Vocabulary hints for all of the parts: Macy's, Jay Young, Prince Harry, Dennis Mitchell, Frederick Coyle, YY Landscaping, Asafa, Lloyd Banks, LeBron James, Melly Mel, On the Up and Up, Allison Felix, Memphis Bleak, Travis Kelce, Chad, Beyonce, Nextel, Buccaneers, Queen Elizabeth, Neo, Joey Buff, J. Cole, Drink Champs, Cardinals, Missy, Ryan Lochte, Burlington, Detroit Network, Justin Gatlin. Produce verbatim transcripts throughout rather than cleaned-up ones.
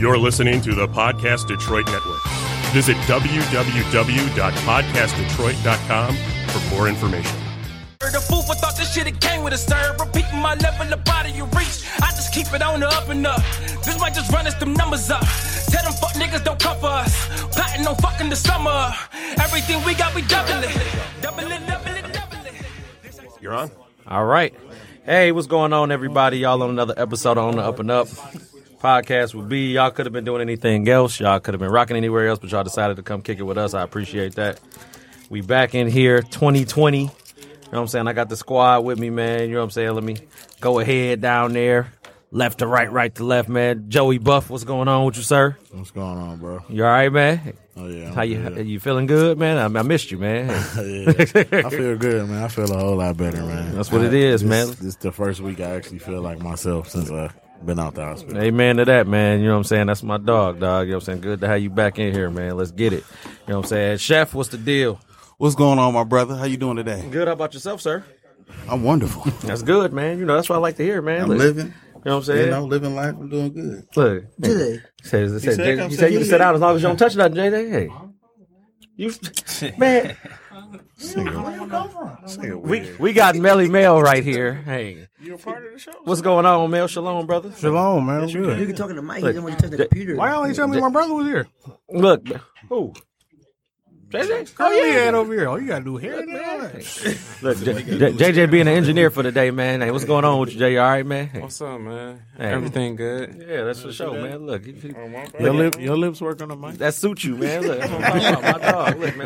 You're listening to the Podcast Detroit Network. Visit w w w dot podcast detroit dot com for more information. The fool for thought this shit, it came with a serve. Repeating my level of body you reach. I just keep it on the up and up. This might just run us them numbers up. Tell them fuck niggas don't come for us. Patting on fucking the summer. Everything we got, we double it. Double it, double it, double it. You're on. All right. Hey, what's going on, everybody? Y'all on another episode of On the Up and Up. Podcast would be y'all could have been doing anything else. Y'all could have been rocking anywhere else, but y'all decided to come kick it with us. I appreciate that. We back in here, twenty twenty. You know what I'm saying? I got the squad with me, man. You know what I'm saying? Let me go ahead down there. Left to right, right to left, man. Joey Buff, what's going on with you, sir? What's going on, bro? You all right, man? Oh, yeah. I'm How you good. You feeling good, man? I, I missed you, man. Yeah. I feel good, man. I feel a whole lot better, man. That's what I, it is, this, man. This is the first week I actually feel like myself since I... been out the hospital. Amen to that, man. You know what I'm saying? That's my dog, dog. You know what I'm saying? Good to have you back in here, man. Let's get it. You know what I'm saying? Chef, what's the deal? What's going on, my brother? How you doing today? Good. How about yourself, sir? I'm wonderful. That's good, man. You know, that's what I like to hear, man. I'm Look, living. You know what I'm saying? You know, living life. I'm doing good. Look. Good. Says, you said, said Jay, you said you can sit out as long as you don't touch nothing, J D. Hey. You, man. You know, where you come from? We, we got Melly Mel right here. Hey, you're a part of the show. What's going on, Mel? Shalom, brother. Shalom, man. That's good. You can talk to Mike. Look, you want to touch the computer. Why don't you tell me my brother was here? Look, who? J J, oh yeah, over here. All you gotta do here, man. Look, J J being an engineer for the day, man. Hey, what's going on with you, J J? All right, man. Hey. What's up, man? Hey. Everything good? Yeah, that's for sure, man. Look, your lips, your lips work on the mic. That suits you, man. Look, that's what I'm talking about. My dog. Look,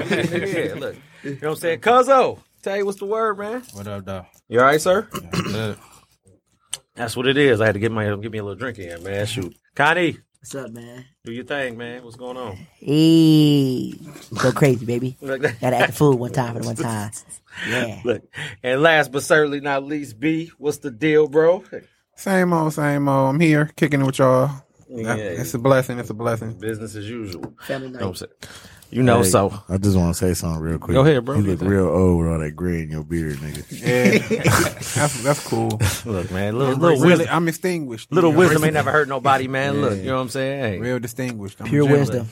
man. Yeah, look. You know what I'm saying, Cuzzo? Tell you what's the word, man. What up, dog? You all right, sir? Yeah, that's what it is. I had to get my get me a little drink in, man. Shoot, Connie. What's up, man? Do your thing, man. What's going on? Hey, go crazy, baby. Gotta act the fool one time for the one time. Yeah. Look, and last but certainly not least, B. What's the deal, bro? Same old, same old. I'm here kicking it with y'all. Yeah, it's a blessing. It's a blessing. Business as usual. Family night. You know, hey, so I just want to say something real quick. Go ahead, bro. You look real old with all that gray in your beard, nigga. Yeah, that's, that's cool. Look, man, little, little wisdom. I'm extinguished. Little you know, wisdom ain't never hurt nobody, man. Yeah. Look, you know what I'm saying? Hey. Real distinguished. I'm Pure wisdom.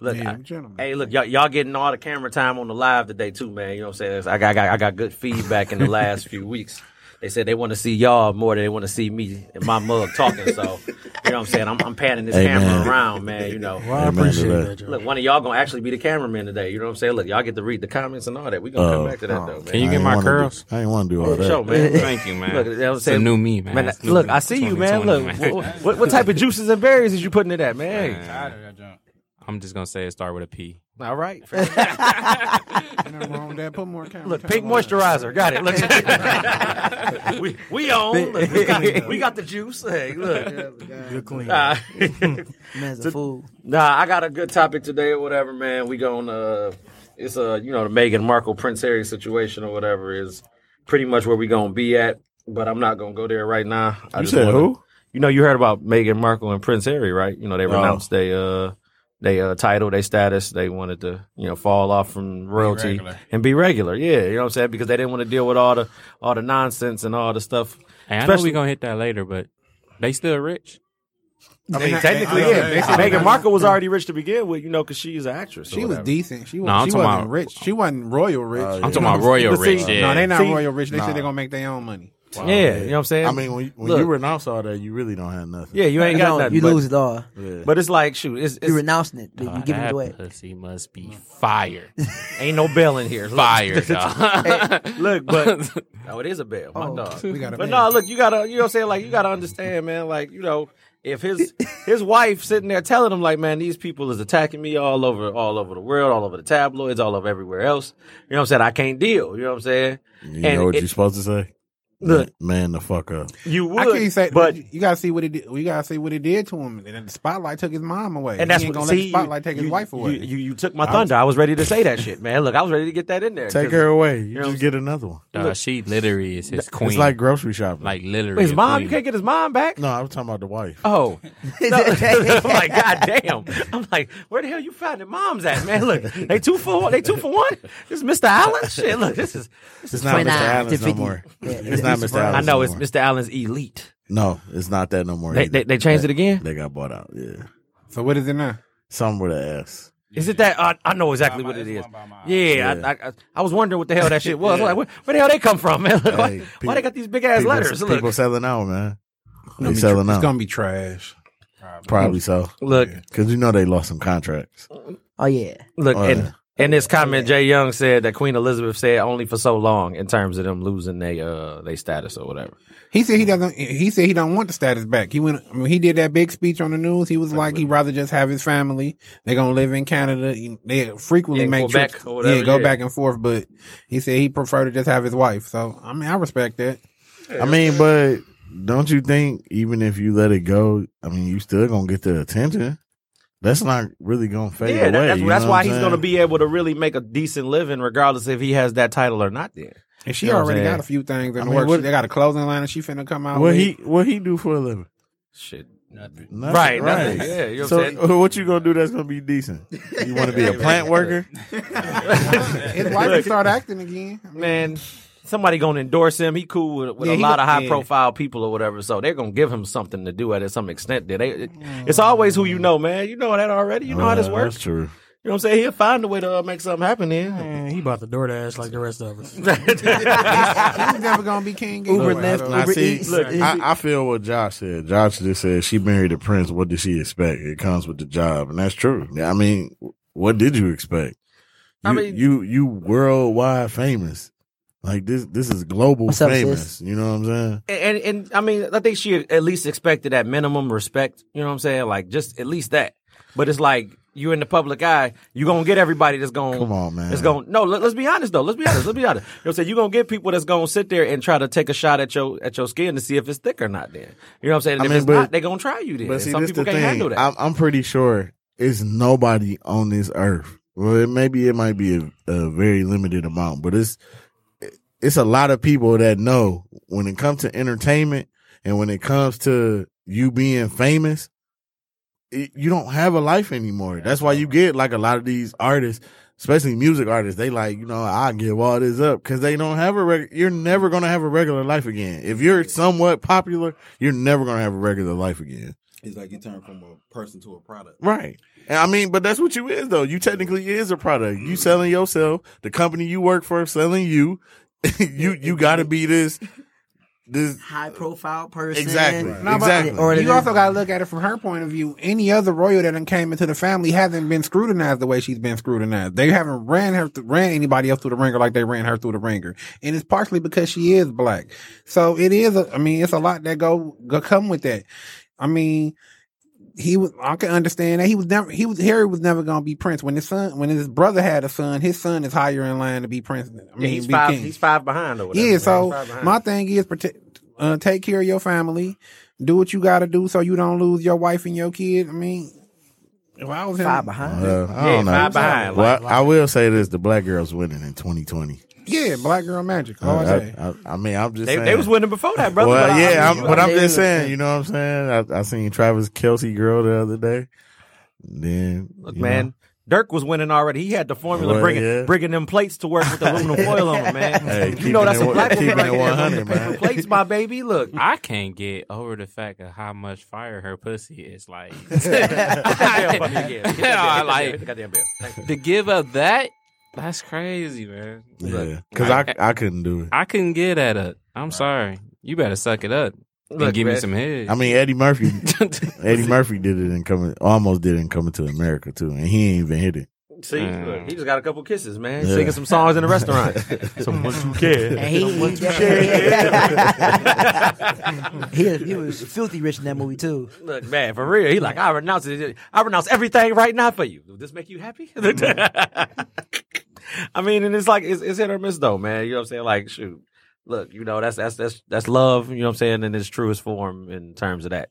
Look, yeah, I, hey, look, y'all, y'all getting all the camera time on the live today too, man. You know what I'm saying? I got, I got, I got good feedback in the last few weeks. They said they want to see y'all more than they want to see me and my mug talking. So, you know what I'm saying? I'm, I'm panning this hey, camera man. around, man. You know, well, I appreciate that. Look, one of y'all going to actually be the cameraman today. You know what I'm saying? Look, y'all get to read the comments and all that. We're going to uh, come back to that, uh, though, man. Can you I get my curls? Do, I ain't want to do all that. Sure, man. Thank you, man. Look, you know what I'm saying? It's a new me, man. man new look, me. I see you, man. Look, man. What, what, what type of juices and berries is you putting in that, man? man I'm just going to say it start with a P. All right. Wrong, Dad. Put more camera. Look, pink moisturizer. Got it. Look. we we own. Look, we, got, we got the juice. Hey, look. You're clean. Uh, Man's a fool. Nah, I got a good topic today or whatever, man. We gonna uh, it's a uh, you know the Meghan Markle Prince Harry situation or whatever is pretty much where we gonna be at. But I'm not gonna go there right now. I you just said wanna, who? You know, you heard about Meghan Markle and Prince Harry, right? You know, they renounced oh. they uh. They uh, title, they status, they wanted to, you know, fall off from royalty be and be regular. Yeah, you know what I'm saying? Because they didn't want to deal with all the all the nonsense and all the stuff. Hey, I Especially, know we're going to hit that later, but they still rich. I mean, not, technically, they, yeah. They, Meghan Markle was already rich to begin with, you know, because she's an actress. She was decent. She, was, no, she wasn't about, rich. She wasn't royal rich. Uh, yeah. I'm talking about royal see, rich. Yeah. No, they're not see, royal rich. They nah. said they're going to make their own money. Wow, yeah, man. You know what I'm saying? I mean, when, when Look, you renounce all that, you really don't have nothing. Yeah, you ain't got no, nothing. You but, lose it all. Yeah. But it's like, shoot. It's, it's, you're renouncing it. You're giving it away. Pussy must be fire. Ain't no bell in here. Fire, dog. Hey, look, but... no, it is a bell. My oh, dog. We got a but no, look, you got to, you know what I'm saying? Like, you got to understand, man. Like, you know... If his his wife sitting there telling him like, man, these people is attacking me all over all over the world, all over the tabloids, all over everywhere else. You know what I'm saying? I can't deal. You know what I'm saying? You and know what it, you're supposed to say? Look, man, the fuck up. You would, I can't say, but you gotta see what it did. You gotta see what it did to him. And then the spotlight took his mom away. And that's he ain't what, gonna see, let the spotlight take you, his wife away. You, you, you took my thunder. I was, I was ready to say that shit, man. Look, I was ready to get that in there. Take her away. You, you know just get another one. Nah, she literally is his queen. It's like grocery shopping. Like literally, his mom. Queen. You can't get his mom back. No, I was talking about the wife. Oh, no, I'm like, goddamn. I'm like, where the hell you finding moms at, man? Look, they two for one. They two for one. This is Mister Allen shit. Look, this is this it's is not Mister Allen's no more. It's not Mister Allen's. I know it's Mister Allen's Elite. No, it's not that no more. They, they, they changed they, it again? They got bought out, yeah. So what is it now? Something with an S. Yeah. Is it that? I, I know exactly my, what it is. Yeah, yeah. I, I I was wondering what the hell that shit was. Yeah. Like, where, where the hell they come from, man? Like, hey, why, people, why they got these big ass people, letters? People Look. selling out, man. They selling tr- out. It's gonna be trash. Probably, Probably so. Look, because yeah. you know they lost some contracts. Oh yeah. Look, oh, and yeah. in this comment, oh, yeah. Jay Young said that Queen Elizabeth said only for so long in terms of them losing they uh they status or whatever. He said he doesn't. He said he don't want the status back. He went. I mean, he did that big speech on the news. He was like, he'd rather just have his family. They're gonna live in Canada. They frequently yeah, make trips. Whatever, yeah, go yeah. back and forth. But he said he preferred to just have his wife. So I mean, I respect that. Yeah. I mean, but don't you think even if you let it go, I mean, you still gonna get the attention? That's not really gonna fade yeah, away. That, that's, that's why he's saying? gonna be able to really make a decent living, regardless if he has that title or not. Then. And she you know already got a few things in I the mean, works. What, they got a clothing line and she finna come out what with. He, what he do for a living? Shit. Nothing. nothing right. right. Nothing. Yeah, you know so what, I'm saying? What you going to do that's going to be decent? You want to be a plant worker? His wife can start acting again. I mean, man, somebody going to endorse him. He cool with, with yeah, a lot was, of high-profile yeah. people or whatever, so they're going to give him something to do at some extent. They, it, it's always who you know, man. You know that already. You know uh, how this works. That's true. You know what I'm saying? He'll find a way to uh, make something happen then. Man, he bought the DoorDash like the rest of us. He's never going to be king. Uber left, Uber Eats. Look, I, I feel what Josh said. Josh just said she married a prince. What did she expect? It comes with the job. And that's true. I mean, what did you expect? You, I mean, you, you worldwide famous. Like, this this is global famous. You know what I'm saying? And, and, and I mean, I think she at least expected at minimum respect. You know what I'm saying? Like, just at least that. But it's like, you in the public eye, you gonna get everybody that's gonna come on, man. It's gonna no. Let, let's be honest though. Let's be honest. Let's be honest. You know what I'm saying? You gonna get people that's gonna sit there and try to take a shot at your at your skin to see if it's thick or not. Then you know what I'm saying. And I if mean, it's but, not, they gonna try you. Then but see, some people can't thing. handle that. I'm, I'm pretty sure it's nobody on this earth. Well, it maybe it might be a, a very limited amount, but it's it's a lot of people that know when it comes to entertainment and when it comes to you being famous. You don't have a life anymore. That's why you get like a lot of these artists, especially music artists. They like, you know, I give all this up because they don't have a regular. You're never going to have a regular life again. If you're somewhat popular, you're never going to have a regular life again. It's like you turn from a person to a product. Right. And I mean, but that's what you is though. You technically is a product. You selling yourself, the company you work for selling you. you you got to be this. This high profile person. Exactly. Right. No, exactly. Or you also gotta look at it from her point of view. Any other royal that done came into the family hasn't been scrutinized the way she's been scrutinized. They haven't ran her th- ran anybody else through the ringer like they ran her through the ringer. And it's partially because she is black. So it is a, I mean, it's a lot that go, go come with that. I mean, He was. I can understand that he was never. He was Harry was never gonna be prince. When his son, when his brother had a son, his son is higher in line to be prince. I mean, yeah, he's, be five, king. he's five behind or whatever. Yeah. So my thing is, protect, uh, take care of your family. Do what you gotta do so you don't lose your wife and your kid. I mean, if I was him, five behind, uh, I don't yeah, know. five behind. Well, like, like, I will say this: the black girl's winning in twenty twenty. Yeah, black girl magic. I, I, I, I mean, I'm just they, saying. They was winning before that, brother. Well, but yeah, I, I mean, I'm, but I'm just saying, you know what I'm saying? I, I seen Travis Kelce girl the other day. Then, Look, man, know. Dirk was winning already. He had the formula well, bringing, yeah. bringing them plates to work with the aluminum foil on them, man. Hey, you know that's it, a black woman right there. Man. Plates, my baby. Look, I can't get over the fact of how much fire her pussy is like. To give up that? That's crazy, man. Yeah, because I, I, I couldn't do it. I couldn't get that up. I'm sorry. You better suck it up and Look, give man. me some head. I mean, Eddie Murphy. Eddie Murphy did it in coming, almost did it in Coming to America too, and he ain't even hit it. See, um, look, he just got a couple kisses, man. Yeah. Singing some songs in the restaurant. Someone you care. Someone you care. he, he was filthy rich in that movie, too. Look, man, for real. He like, I renounce it. I renounce everything right now for you. Does this make you happy? I mean, and it's like, it's, it's hit or miss, though, man. You know what I'm saying? Like, shoot. Look, you know, that's that's that's that's love, you know what I'm saying, in its truest form in terms of that.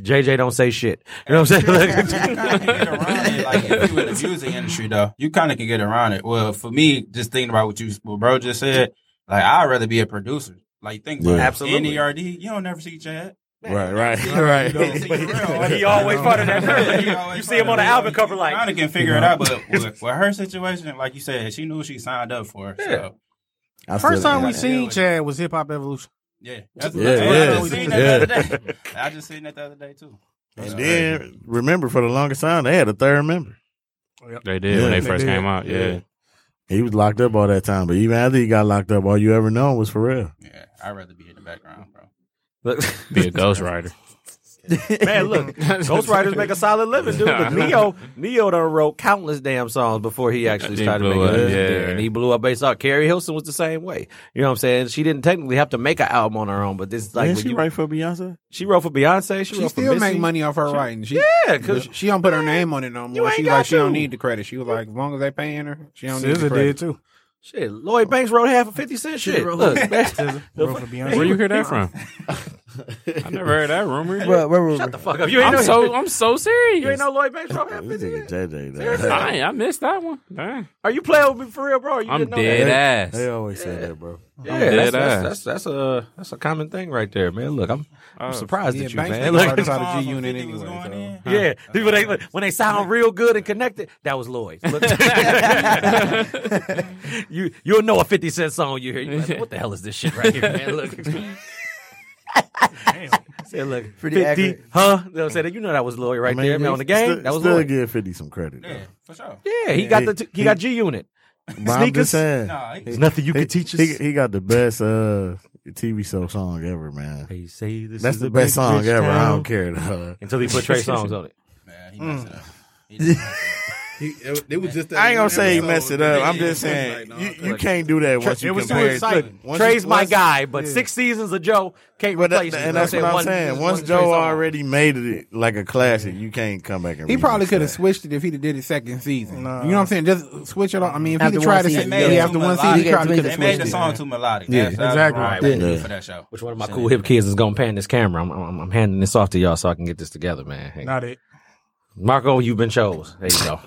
J J don't say shit. You know what I'm saying? You kind of get around it. Like, if you in the music industry, though, you kind of can get around it. Well, for me, just thinking about what you, what bro just said, like, I'd rather be a producer. Like, think about absolutely. N E R D, you don't never see Chad. Man, right, right, you know, right. You know, he always part of that hurt. You, you see him on the album cover like. I can figure it out, but with, with her situation, like you said, she knew she signed up for it. Yeah. So. First time we seen Chad was Hip Hop Evolution. Yeah, that's, yeah, that's yeah. I, just seen that yeah. the other day. I just seen that the other day too. That's and then crazy. Remember, for the longest time, they had a third member. Yep. They did yeah, when they, they first did. came out. Yeah. yeah, he was locked up all that time. But even after he got locked up, all you ever known was Pharrell. Yeah, I'd rather be in the background, bro. Be a ghostwriter. Man, look, ghostwriters make a solid living, dude. But Neo, Neo done wrote countless damn songs before he actually he started making it. Yeah. And he blew up based off. Carrie Hilson was the same way. You know what I'm saying? She didn't technically have to make an album on her own, but this like. Didn't she you, write for Beyonce? She wrote for Beyonce. She, she wrote for Missy. She still make money off her she, writing. She, yeah, because she don't put her name on it no more. She like to. she don't need the credit. She was like, as long as they paying her, she don't need the credit. did too. Shit, Lloyd Banks wrote half of fifty cent shit. Look, that, where you hear that from? I never heard that rumor. Well, where, where, Shut the fuck up. You ain't I'm, know, so, I'm so serious. You ain't know Lloyd Banks wrote half of fifty cent. I, I missed that one. Dang. Are you playing with me for real, bro? You I'm dead that? ass. They always yeah. say that, bro. Yeah, I'm dead that's, ass. That's, that's, that's, a, that's a common thing right there, man. Look, I'm, I'm surprised uh, yeah, at you, Banks man. Look, it's out of G-Unit anyway. So. Yeah, uh, people, they, look, when they sound real good and connected, that was Lloyd. You, you'll know a fifty cent song you hear. You're like, what the hell is this shit right here, man? Look. Damn. Said, look, pretty accurate. Huh? They said, you know that was Lloyd right I mean, there, man. On the game, still, that was Lloyd. Give fifty some credit, yeah, for sure. Yeah, he yeah, got he, the t- he, he got G-Unit. Sneakers. Nah, he, There's nothing you he, can teach us. He, he got the best uh, T V show song ever, man. Hey, say this That's is the best song ever. Town. I don't care though. Until he put Trey Songz on it. Man, he messed mm. it up. He didn't He, it, it was just that I ain't gonna say he messed it up. I'm just saying like, no, you, you like, can't do that once you compare it. Look, Trey's my guy, but yeah. six seasons of Joe can't but replace that, it. And that's what I'm one, saying. Once Joe already made it like a classic, you can't come back and. He probably could have switched it if he did it second season. No. You know what I'm saying? Just switch it on. I mean, if after he tried to say yeah, after one season, he probably could have switched it. They made the song too melodic. Yeah, exactly. For that show, which one of my cool hip kids is gonna pan this camera? I'm I'm handing this off to y'all so I can get this together, man. Not it, Marco. You've been chose. There you go.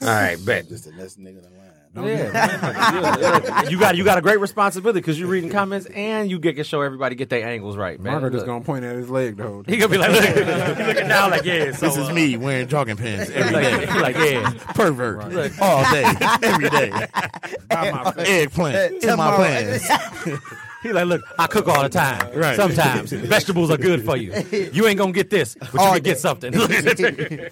All right, bet. Just the next nigga in line. Don't yeah. you got you got a great responsibility because you're reading comments and you get to show everybody get their angles right, man. Marco just gonna point at his leg though. He gonna be like, look, he looking down like, yeah. So, this is uh, me wearing jogging pants every day. He like, yeah, pervert right. Look, all day, every day. Buy my eggplant in my plans. He like, look, I cook all the time. Right. Sometimes vegetables are good for you. You ain't gonna get this, but you all can day. Get something.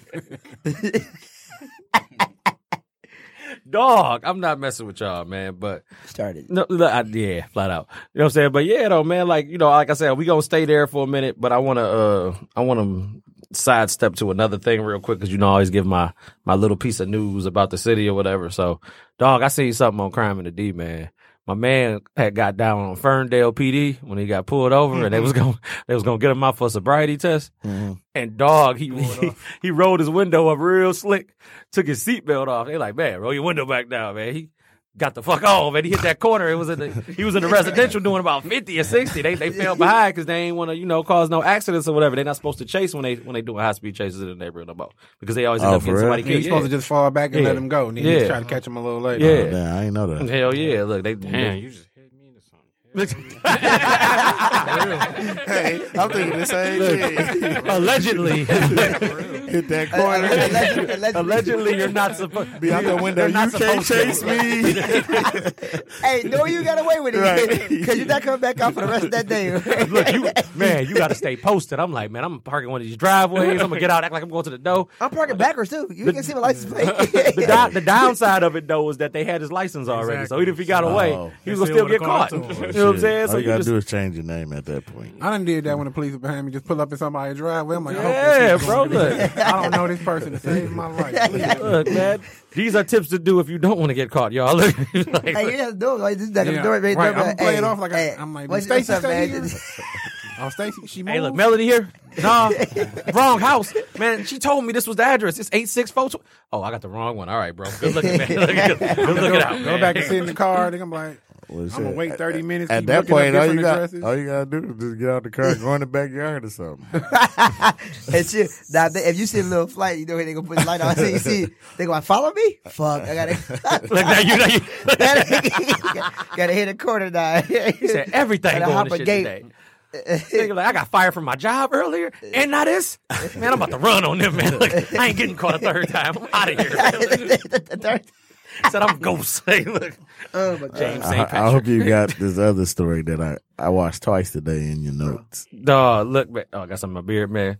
Dog, I'm not messing with y'all, man, but started. No, I, yeah, flat out. You know what I'm saying? But yeah, though, man, like, you know, like I said, we gonna stay there for a minute, but I wanna uh I wanna sidestep to another thing real quick because you know I always give my my little piece of news about the city or whatever. So, dog, I seen something on Crime in the D, man. My man had got down on Ferndale P D when he got pulled over, mm-hmm. and they was going they was gonna get him out for a sobriety test. Mm-hmm. And dog, he he, he rolled his window up real slick, took his seatbelt off. They like, man, roll your window back down, man. He got the fuck off, man. He hit that corner. It was in the, he was in the residential doing about fifty or sixty. They they fell behind because they ain't want to you know cause no accidents or whatever. They're not supposed to chase when they when they doing high speed chases in the neighborhood no more because they always end oh, up getting real? somebody killed. Yeah, you're yeah. supposed to just fall back and yeah. let them go. And then yeah. you try to catch them a little later. Yeah, oh, damn, I ain't know that. Hell yeah! Look, they damn, damn. You just hit me into something. Hey, I'm thinking the same shit. Allegedly. Hit that corner. Allegedly, allegedly. Allegedly you're not supposed to be out the window. You can't chase me. Hey, no, you got away with it because right. you're not coming back out for the rest of that day. Look, you, man, you got to stay posted. I'm like, man, I'm parking one of these driveways. I'm going to get out, act like I'm going to the door. I'm parking backwards, too. You the, can see my license plate. the, di- the downside of it, though, is that they had his license already. Exactly. So even if he got oh, away, he was going to still get caught. You know shit. What I'm saying? All so you got to do is change your name at that point. I done did that when the police were behind me. Just pull up in somebody's driveway. I'm like, yeah, bro, look. I don't know this person to save my life. Look, man, these are tips to do if you don't want to get caught, y'all. Look, like, hey, you just do like this. Like, yeah, right, right. I'm playing hey, off like hey, I, I'm like Stacey. Oh, Stacey, she moved. Hey, look, Melody here. No, wrong house, man. She told me this was the address. It's eight six four two. Oh, I got the wrong one. All right, bro. Good looking, man. Good looking, good looking out. Go back and sit in the car. Then I'm like. I'm going to wait thirty minutes. At that point, all you, got, all you got to do is just get out the car and go in the backyard or something. And shit, now, if you see a little flight, you know they're going to put the light on. So you see, they're going to follow me? Fuck, I got to got to hit a corner now. He said everything going to shit today. Like, I got fired from my job earlier, and now this? Man, I'm about to run on them, man. Like, I ain't getting caught a third time. I'm out of here. The third time. Said I'm ghost. Hey, look, oh, my James. Uh, I, I hope you got this other story that I, I watched twice today in your notes. Dog, oh, look, man. Oh, I got some in my beard, man.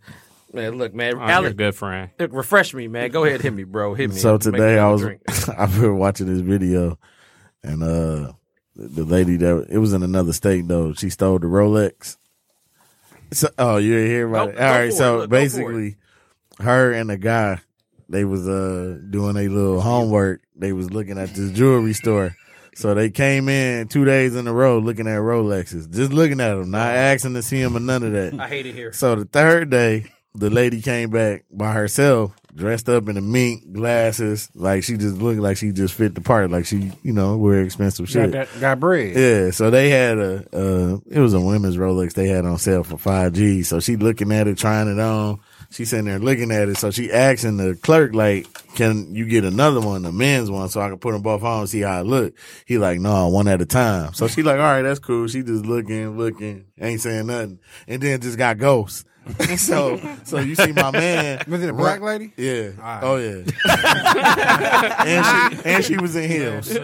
Man, look, man. I'm Alec, your good friend. Look, refresh me, man. Go ahead, hit me, bro. Hit me. So today I was, I've been watching this video, and uh, the lady that it was in another state though, she stole the Rolex. So, oh, you're here, right? Nope, all right. So it, look, basically, her and the guy, they was uh doing a little homework. They was looking at this jewelry store. So they came in two days in a row looking at Rolexes, just looking at them, not asking to see them or none of that. I hate it here. So the third day, the lady came back by herself, dressed up in the mink, glasses, like she just looked like she just fit the part, like she, you know, wear expensive shit. Got, got, got bread. Yeah, so they had a, uh, it was a women's Rolex they had on sale for five G. So she looking at it, trying it on. She sitting there looking at it, so she asking the clerk, like, can you get another one, a men's one, so I can put them both on and see how it look? He like, no, one at a time. So she like, all right, that's cool. She just looking, looking, ain't saying nothing. And then just got ghosts. so so you see my man. Was it a black lady? Yeah. Right. Oh, yeah. and, she, and she was in heels. She,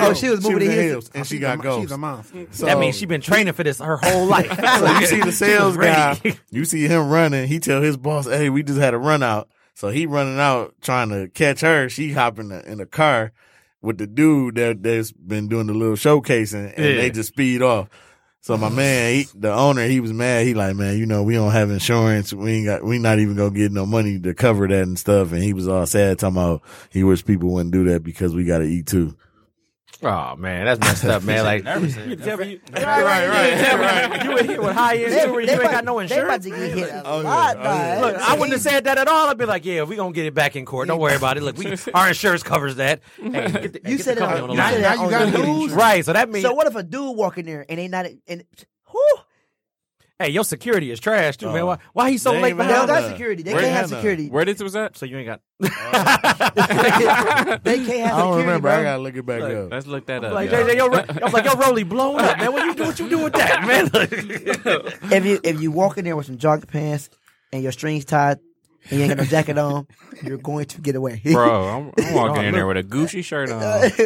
oh, she was moving she was in heels. And oh, she got a, ghosts. She's a monster. So, that means she's been training for this her whole life. So you see the sales guy. You see him running. He tell his boss, hey, we just had a run out. So he running out trying to catch her. She hopping in the car with the dude that, that's been doing the little showcasing. And yeah. They just speed off. So my man, he, the owner, he was mad. He like, man, you know, we don't have insurance. We ain't got, we not even gonna get no money to cover that and stuff. And he was all sad talking about he wish people wouldn't do that because we gotta eat too. Oh man, that's messed up, man. Like, you never, you, right, right, right. You in here with high end jewelry, you ain't got no insurance. They about to get hit a lot. Oh, yeah. Oh, yeah. Look, I wouldn't have said that at all. I'd be like, yeah, we gonna get it back in court. Don't worry about it. Look, we our insurance covers that. Hey, get the, you get said the it. On, you now you got news, right? So that means. So what if a dude walk in there and they not and who? Hey, your security is trash too, oh. man. Why, why he so they late behind? They don't got security. They Where can't have security. Where this was at? So you ain't got. Uh, they, can't, they can't have security. I don't remember. Bro. I gotta look it back like, up. Let's look that I'm up. Like, yo. J J, your, I was like, your Rolly blown up, man. What you do? What you do with that, man? if you if you walk in there with some jogger pants and your strings tied. And you ain't got no jacket on, you're going to get away. Bro, I'm, I'm walking in there with a Gucci shirt on.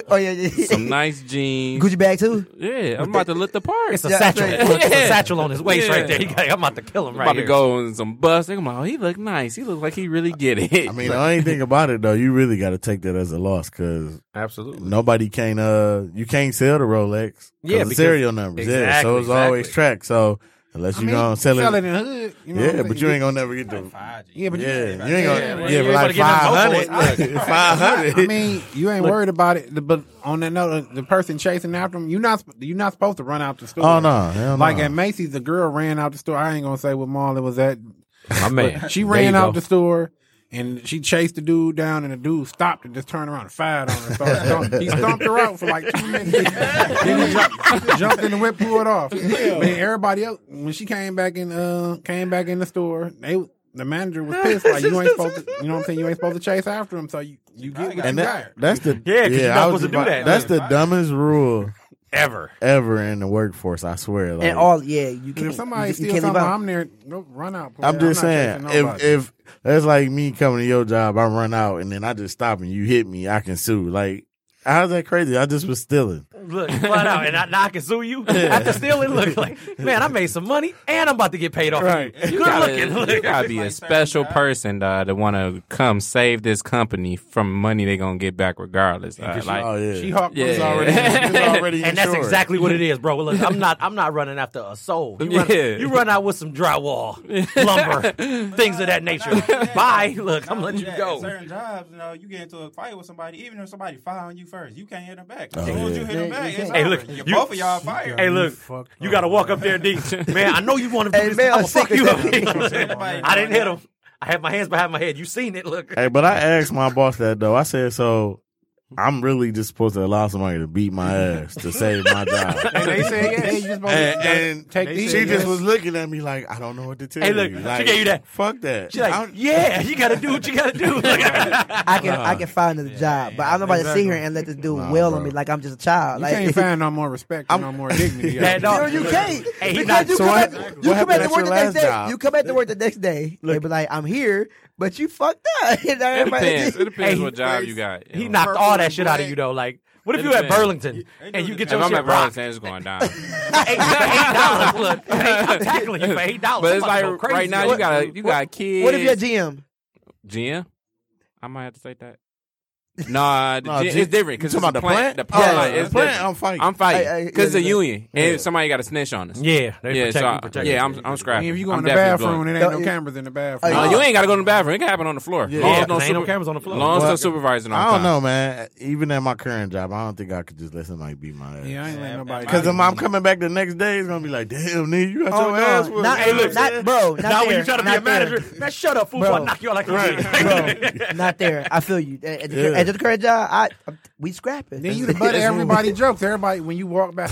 Oh, yeah, yeah. Some nice jeans. Gucci bag, too? Yeah, I'm about to look the part. It's a yeah, satchel. Yeah. It's a satchel on his waist yeah. right there. He got, I'm about to kill him I'm right about here. About to go on some bus. They're like, oh, he look nice. He look like he really get it. I mean, the only thing about it, though, you really got to take that as a loss because absolutely nobody can, uh, you can't sell the Rolex yeah, because of serial numbers. Exactly, yeah, so it's exactly. always tracked. So, unless you're going to sell it in the hood. You know yeah, but you ain't going to never get the. Like yeah, but you, yeah, you, you ain't going to. Yeah, but like five hundred. five hundred. I mean, you ain't Look. worried about it. But on that note, the person chasing after them, you're not, you're not supposed to run out the store. Oh, no. Hell like no. At Macy's, the girl ran out the store. I ain't going to say what mall it was at. My man. She ran out go. the store. And she chased the dude down, and the dude stopped and just turned around and fired on her. So he stomped her out for like two minutes. Then he jumped, jumped in the whip, blew it off. Yeah. But everybody else, when she came back in, uh, came back in the store, they the manager was pissed. Like you ain't supposed to, you know what I'm saying? You ain't supposed to chase after him. So you you get what and you that, that's the yeah, yeah, you're not supposed to do that. That's the dumbest rule. Ever, ever in the workforce, I swear. Like, and all, yeah, you can. If somebody you, steals you something, I'm there. Go run out. Please. I'm just I'm saying, if if that's like me coming to your job, I run out and then I just stop and you hit me, I can sue. Like, how's that crazy? I just was stealing. Look, run out and I, now I can sue you. Yeah. After stealing, look like, man, I made some money and I'm about to get paid off. Right, you, you gotta, looking. You gotta be a special person uh, to want to come save this company from money they're gonna get back regardless. Uh, she, like, oh, yeah. She Hawk yeah. was already, was already and that's exactly what it is, bro. Look, I'm not, I'm not running after a soul. You run, yeah. you run out with some drywall, lumber, things of that nature. Yeah. Bye. Look, I'm letting you go. At certain jobs, you know, you get into a fight with somebody, even if somebody fire on you. First, you can't hit him back. As soon as you hit him back, it's hey, over. Look, you, both of y'all fired. Hey, look, you, you gotta walk up there, D. Man, I know you want to do this. Hey, man, I'll fuck you up. I didn't hit him. I had my hands behind my head. You seen it? Look. Hey, but I asked my boss that though. I said, so I'm really just supposed to allow somebody to beat my ass to save my job. And they said, yeah, hey, and, and take she said, just yes. was looking at me like, I don't know what to tell hey, look, you. Like, she gave you that. Fuck that. She's like, yeah, you got to do what you got to do. I can uh, I can find another yeah, job, but I'm not about exactly. to sit here and let this dude nah, wail bro. on me like I'm just a child. You like, can't find no more respect or no more dignity. That, no, you can't. Hey, because you, so come, what, at, you come at the work the next day. You come at the work the next day. They be like, I'm here. But you fucked up. It depends. It depends hey, what job you got. You he know. knocked Purple all that shit black. out of you though. Like What if you at Burlington and you get your shit rocked? If I'm at Burlington, it's going down. eight dollars Look, I'm tackling you for eight dollars But it's like right now, you got you got kids. What if you're G M? G M? I might have to say that. Nah, the nah G- it's different. Because about the plant? The plant. Yeah, yeah. The plant I'm fighting. I'm fighting. Because it's a union. Yeah. And somebody got a snitch on us. Yeah. They yeah, protect so I, yeah, I'm, I'm scrapping. I mean, if you go I'm in the bathroom, going. It ain't no cameras in the bathroom. Uh, uh, you ain't got to go in the bathroom. It can happen on the floor. Yeah, yeah, no ain't super, no cameras on the floor. Long as no supervising on I don't time. Know, man. Even at my current job, I don't think I could just let somebody beat my ass. Yeah, I ain't letting nobody. Because if I'm coming back the next day, it's going to be like, damn, nigga, you got your ass with me. Bro, not when you try to be a manager. Man, shut up, fool. I'll knock you out like a kid. Not there. I feel you. At the current job, I, I we scrapping. Then you the butt of everybody's jokes. Everybody, when you walk back,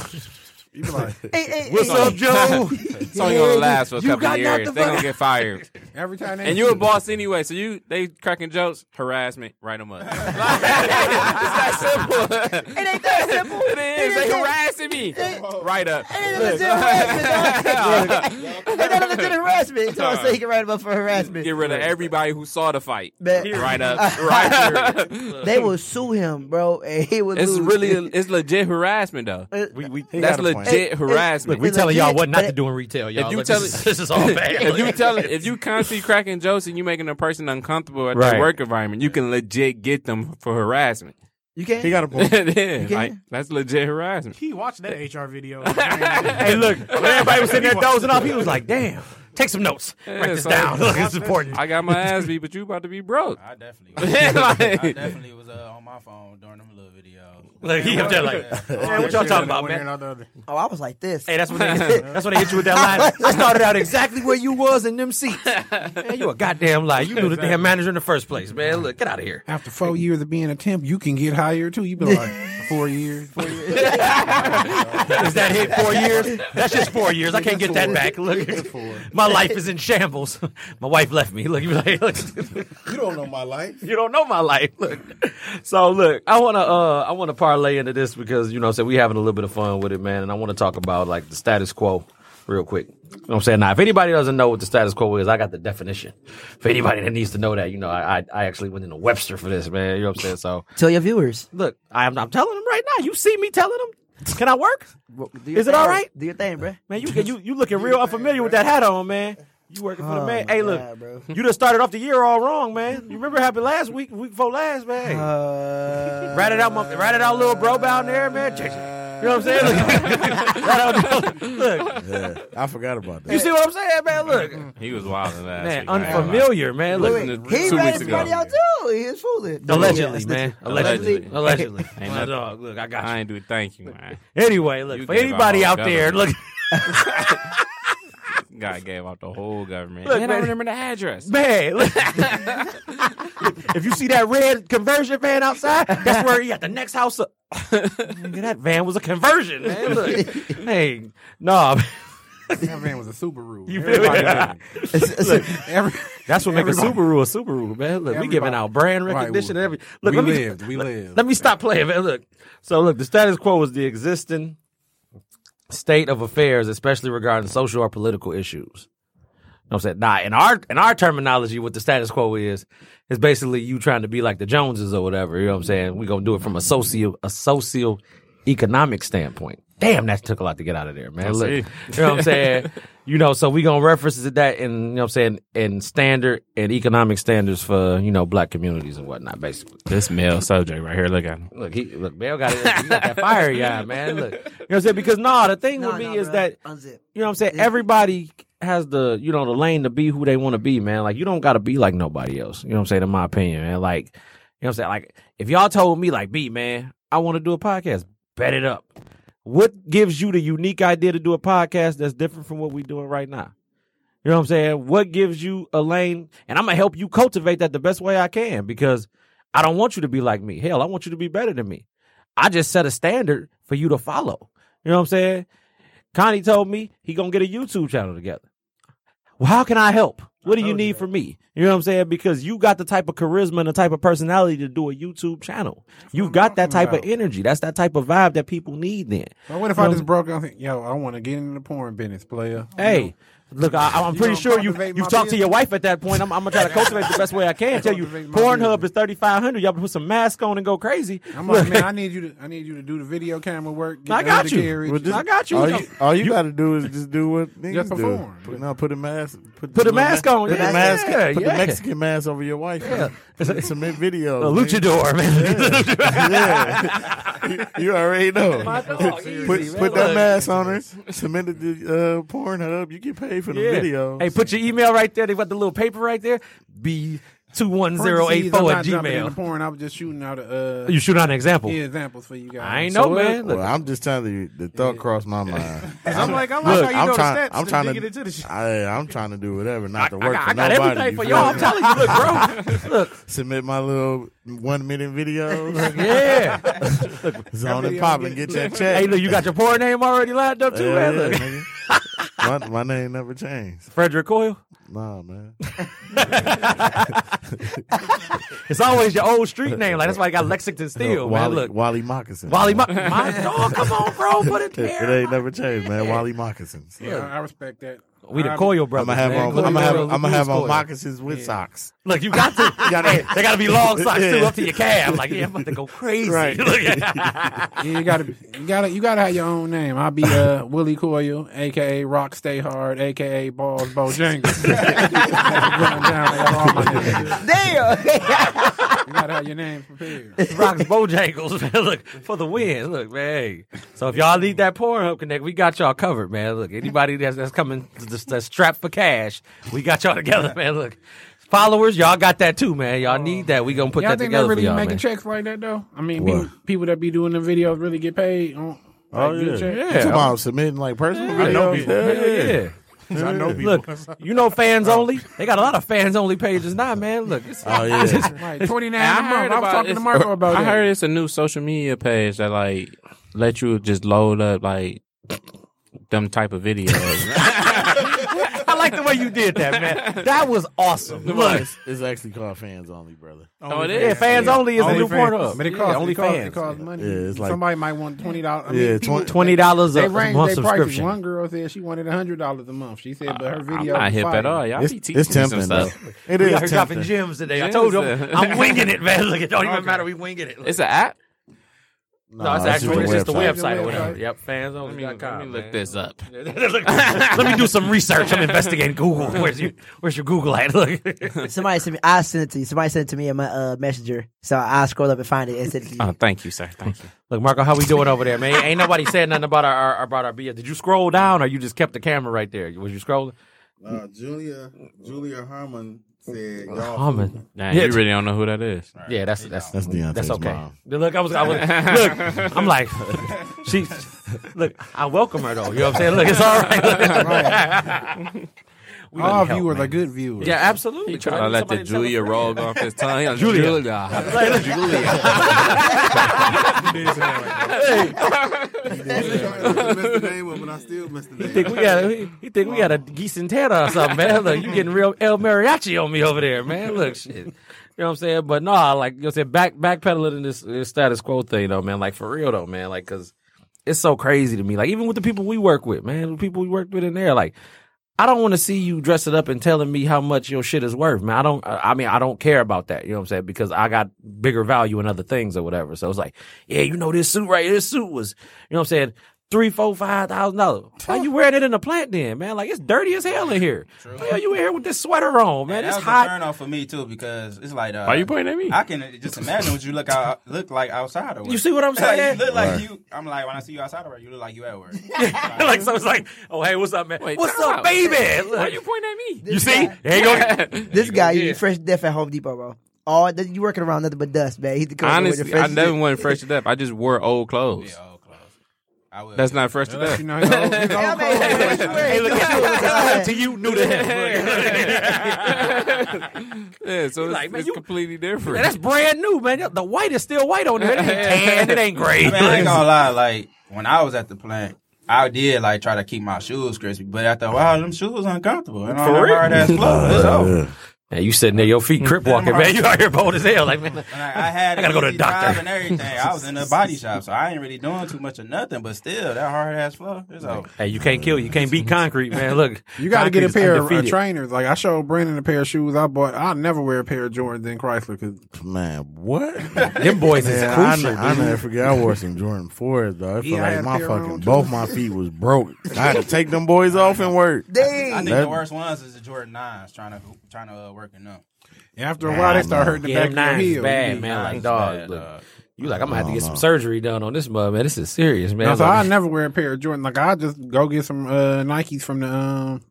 you be like, hey, hey, "What's hey, up, Joe?" It's only gonna last for a couple of years. They gonna get fired every time. And you're a boss anyway, so you they cracking jokes, harass me, write them up. It's that simple. It ain't that simple. It is. They harassing me. Write up. It ain't legit harassment. It's not legit harassment. So I say you can write them up for harassment. Get rid of everybody who saw the fight. Write up. Right. They will sue him, bro, and he will. It's really it's legit harassment though. That's legit harassment. We telling y'all what not to do in retail. Y'all. If you tell this, it, this is all bad. If you tell it, if you constantly cracking jokes and you making a person uncomfortable at right. their work environment, you can legit get them for harassment. You can. He got a point. Yeah, like, that's legit harassment. He watched that H R video. Hey, look, when everybody was sitting there dozing off, he was like, "Damn, take some notes. Yeah, write this so down. Look, it's important. I got my ass beat, but you about to be broke." I definitely. Was. like, I definitely was uh, on my phone during them little videos. Like he up there like, oh, yeah, what y'all talking about, man? Oh, I was like this. Hey, that's when they, that's when they hit you with that line. I started out exactly where you was in them seats. Man, you a goddamn liar. You knew the damn manager in the first place, man. Look, get out of here. After four years of being a temp, you can get hired too. You been like four years. Four years. Is that hit four years? That's just four years. I can't get that back. Look, my life is in shambles. My wife left me. Look, you like, look. You don't know my life. You don't know my life. Look. So look, I wanna, uh, I wanna part. parlay into this because, you know, so we having a little bit of fun with it, man, and I want to talk about, like, the status quo real quick. You know what I'm saying? Now, if anybody doesn't know what the status quo is, I got the definition. For anybody that needs to know that, you know, I I actually went into Webster for this, man. You know what I'm saying? So tell your viewers. Look, I'm, I'm telling them right now. You see me telling them. Can I work? Is it all right? Do your thing, bro. Man, you you, you looking real unfamiliar with that hat on, man. You working for the man. Oh, hey, look, God, bro. You done started off the year all wrong, man. You remember what happened last week, week before last, man. Uh, ratted out my, ratted out little bro down there, man. You know what I'm saying? Look. Look. Yeah, I forgot about that. You see what I'm saying, man? Look. He was wild in that. Man, unfamiliar, man. Look, look he ratted his buddy out, too. He is fooling. Allegedly, man. Allegedly. Allegedly. Hey, my dog, look, I got you. I ain't doing thank you, man. Anyway, look, you for anybody out there, look. God gave out the whole government. Look, man, I remember the address. Man, look. If you see that red conversion van outside, that's where he at the next house up. That van was a conversion, man. Look. Hey, no. That van was a Subaru. You feel me? That's what makes a Subaru a Subaru, man. Look, everybody. We giving out brand recognition right, and everything. Look, we let me, lived. We let, lived. Let me stop playing, man. Look. So, look, the status quo was the existing state of affairs, especially regarding social or political issues. You know what I'm saying? Nah, in our in our terminology, what the status quo is, is basically you trying to be like the Joneses or whatever. You know what I'm saying? We're going to do it from a socio a socioeconomic standpoint. Damn, that took a lot to get out of there, man. Look, you know what I'm saying? You know, so we're going to reference that in, you know what I'm saying, in standard and economic standards for, you know, black communities and whatnot, basically. This male subject right here, look at him. Look, he, look, male got, he got that fiery guy, man. Look, you know what I'm saying? Because, no, nah, the thing nah, with me nah, is bro. That, unzip. You know what I'm saying, everybody has the, you know, the lane to be who they want to be, man. Like, you don't got to be like nobody else, you know what I'm saying, in my opinion, man. Like, you know what I'm saying? Like, if y'all told me, like, B, man, I want to do a podcast, bet it up. What gives you the unique idea to do a podcast that's different from what we're doing right now? You know what I'm saying? What gives you a lane? And I'm going to help you cultivate that the best way I can because I don't want you to be like me. Hell, I want you to be better than me. I just set a standard for you to follow. You know what I'm saying? Connie told me he going to get a YouTube channel together. Well, how can I help? What do you need from me? You know what I'm saying? Because you got the type of charisma and the type of personality to do a YouTube channel. You got that type of energy. That's that type of vibe that people need then. But what if I just broke out? Yo, I want to get into the porn business, player. Hey, Look, I, I'm pretty sure you you've talked to your wife at that point. I'm, I'm gonna try to cultivate the best way I can. Tell you, Pornhub is thirty-five hundred. Y'all put some mask on and go crazy. I'm like, man, I need you to I need you to do the video camera work. Get I, got well, just, I got you. I got you. All you, you gotta do is just do what niggas just perform. Do. Put, no, put a mask. Put, put a mask on. Put, yeah, the mask, yeah, put yeah. the Mexican mask over your wife. Yeah. Submit videos. A Luchador, man. Yeah. yeah. You, you already know. Put, Easy, put that mask on her. Submit it to uh, Pornhub. You get paid for the yeah. video. Hey, put your email right there. They got the little paper right there. B two one zero eight four at Gmail. Porn, I was just shooting out a. Uh, you shoot out an example. Yeah, examples for you guys. I ain't so know, man. Well, I'm just telling you. The thought yeah. crossed my mind. I'm like, I like look, how you I'm know trying, the stats. I'm trying to, to get into this shit. I, I'm trying to do whatever, not I, to work I, I for nobody. I got everything for y'all. I'm telling you, look, bro. Look, submit my little one minute video. yeah, zone and pop and get your check. Hey, look, you got your porn name already lined up too, yeah, man. Look. Yeah, my, my name never changed. Frederick Coyle? Nah, man. It's always your old street name. Like that's why I got Lexington Steel, no, Wally, man. Look, Wally Moccasins. Wally Moccasins. My dog, come on, bro. Put it there. It ain't never changed, man. Wally Moccasins. Yeah, I respect that. We the Coyle brothers. I'm gonna have on, I'm gonna have on moccasins with yeah. socks. Look, you got to. You gotta, hey, they gotta be long socks yeah. too, up to your calf. Like, yeah, I'm about to go crazy. Right. yeah, you gotta, you gotta, you gotta have your own name. I'll be uh, Willie Coyle, aka Rock Stay Hard, aka Balls Bojangles. Damn. You gotta have your name prepared. Rocks Bojangles. Look for the win. Look, man. So if y'all need that Pornhub Connect, we got y'all covered, man. Look, anybody that's that's coming. That's strapped for cash. We got y'all together, man. Look, followers, y'all got that too, man. Y'all need that. We gonna put y'all that together really for y'all, man. Y'all think they really making checks like that though? I mean, people, people that be doing the videos really get paid. On, oh like, yeah, check. yeah. You talking about submitting like personal yeah. videos? I know people. Yeah, yeah. yeah. yeah. I know people. Look, you know fans only. They got a lot of fans only pages now, man. Look, it's, oh yeah, it's, like twenty-nine. I, I was talking to Marco about. I heard that. It's a new social media page that like let you just load up like them type of videos. I like the way you did that, man. That was awesome. Look, it's, it's actually called Fans Only, brother. Only oh, it is. Yeah, Fans yeah. Only is only a new Pornhub. But it costs yeah, only it costs, fans. It costs money. Yeah, it's like, somebody might want twenty dollars. I mean, yeah, people, twenty dollars a range, month subscription. One girl said she wanted a hundred dollars a month. She said, uh, but her video. I'm not hip at all. Y'all it's, be teaching it's tempting, some stuff. It is. We're dropping gems today. I told them I'm winging it, man. Look, it don't even matter. We winging it. It's an app. No, no, it's actually it's just the website or whatever. Yep, fans only. Let me, let me look man. this up. Let me do some research. I'm investigating Google. Where's your Where's your Google at? Look, somebody sent me. I sent it to you. Somebody sent it to me in my uh, messenger. So I scrolled up and find it and sent it to you. Oh, thank you, sir. Thank you. Look, Marco, how we doing over there, man? Ain't nobody saying nothing about our, our about our B S. Did you scroll down or you just kept the camera right there? Was you scrolling? Uh, Julia Julia Harmon. Said, Harmon. Nah, yeah. You really don't know who that is. Right. Yeah, that's that's that's Deontay's that's okay. Mom. Look, I was, I was look, I'm like, she, look, I welcome her though. You know what I'm saying? Look, it's all right. All viewers are good viewers. Yeah, absolutely. Trying to let the Julia roll off his tongue. Julia, Julia. He think we got a, he think we got a geese and tanner or something, man. Look, you getting real El Mariachi on me over there, man. Look, shit. You know what I'm saying? But no, nah, like you know what I'm saying, back backpedaling in this, this status quo thing though, man. Like for real though, man. Like because it's so crazy to me. Like even with the people we work with, man, the people we worked with in there, like. I don't want to see you dressing up and telling me how much your shit is worth, man. I don't, I mean, I don't care about that. You know what I'm saying? Because I got bigger value in other things or whatever. So it's like, yeah, you know, this suit right here, this suit was, you know what I'm saying? Three, four, five thousand dollars. Why you wearing it in the plant then, man? Like it's dirty as hell in here. True. Why are you in here with this sweater on, man? Yeah, it's that was hot. A turn off for me too because it's like. Uh, Why are you pointing at me? I can just imagine what you look out, look like outside of work. You see what I'm saying? You look like right. you. I'm like when I see you outside of work, you look like you at work. Like, like so it's like, oh hey, what's up, man? Wait, what's up, baby? Look. Why are you pointing at me? This you see? Guy, there you go. This guy, you yeah. fresh death at Home Depot, bro. All you working around nothing but dust, man. Honestly, I never went fresh death. I just wore old clothes. Yeah, I will. That's not fresh to death. You know, hey, look at you. To you, new to him. Yeah, so it's, like, man, it's you, completely different. Man, that's brand new, man. The white is still white on there. It ain't tan. It ain't gray. I, mean, I ain't gonna lie. Like when I was at the plant, I did like try to keep my shoes crispy, but after a while, them shoes uncomfortable. And all that hard ass clothes. And you sitting there, your feet crip walking, man. You out here bold as hell. Like, man, like, I had I gotta go to the doctor and everything. I was in a body shop, so I ain't really doing too much of nothing. But still, that hard ass floor is over. Hey, you can't kill, you can't beat concrete, man. Look, you gotta get a pair of uh, trainers. Like I showed Brandon a pair of shoes I bought. I'll never wear a pair of Jordans in Chrysler. Cause man, what? Them boys man, is crucial. I, I never forget. I wore some Jordan fours though. I feel yeah, like my fucking both my feet was broke. I had to take them boys off and work. Dang. I think that, the worst ones is the Jordan nines trying to trying to. Uh, Working up. And after a nah, while, they start hurting the yeah, back of your heel. Bad, man. Like, dog, bad, look. Uh, you like, I'm going to have to get know. some surgery done on this mug, man. This is serious, man. No, so like, I never wear a pair of Jordan. Like, I just go get some uh, Nikes from the um, from,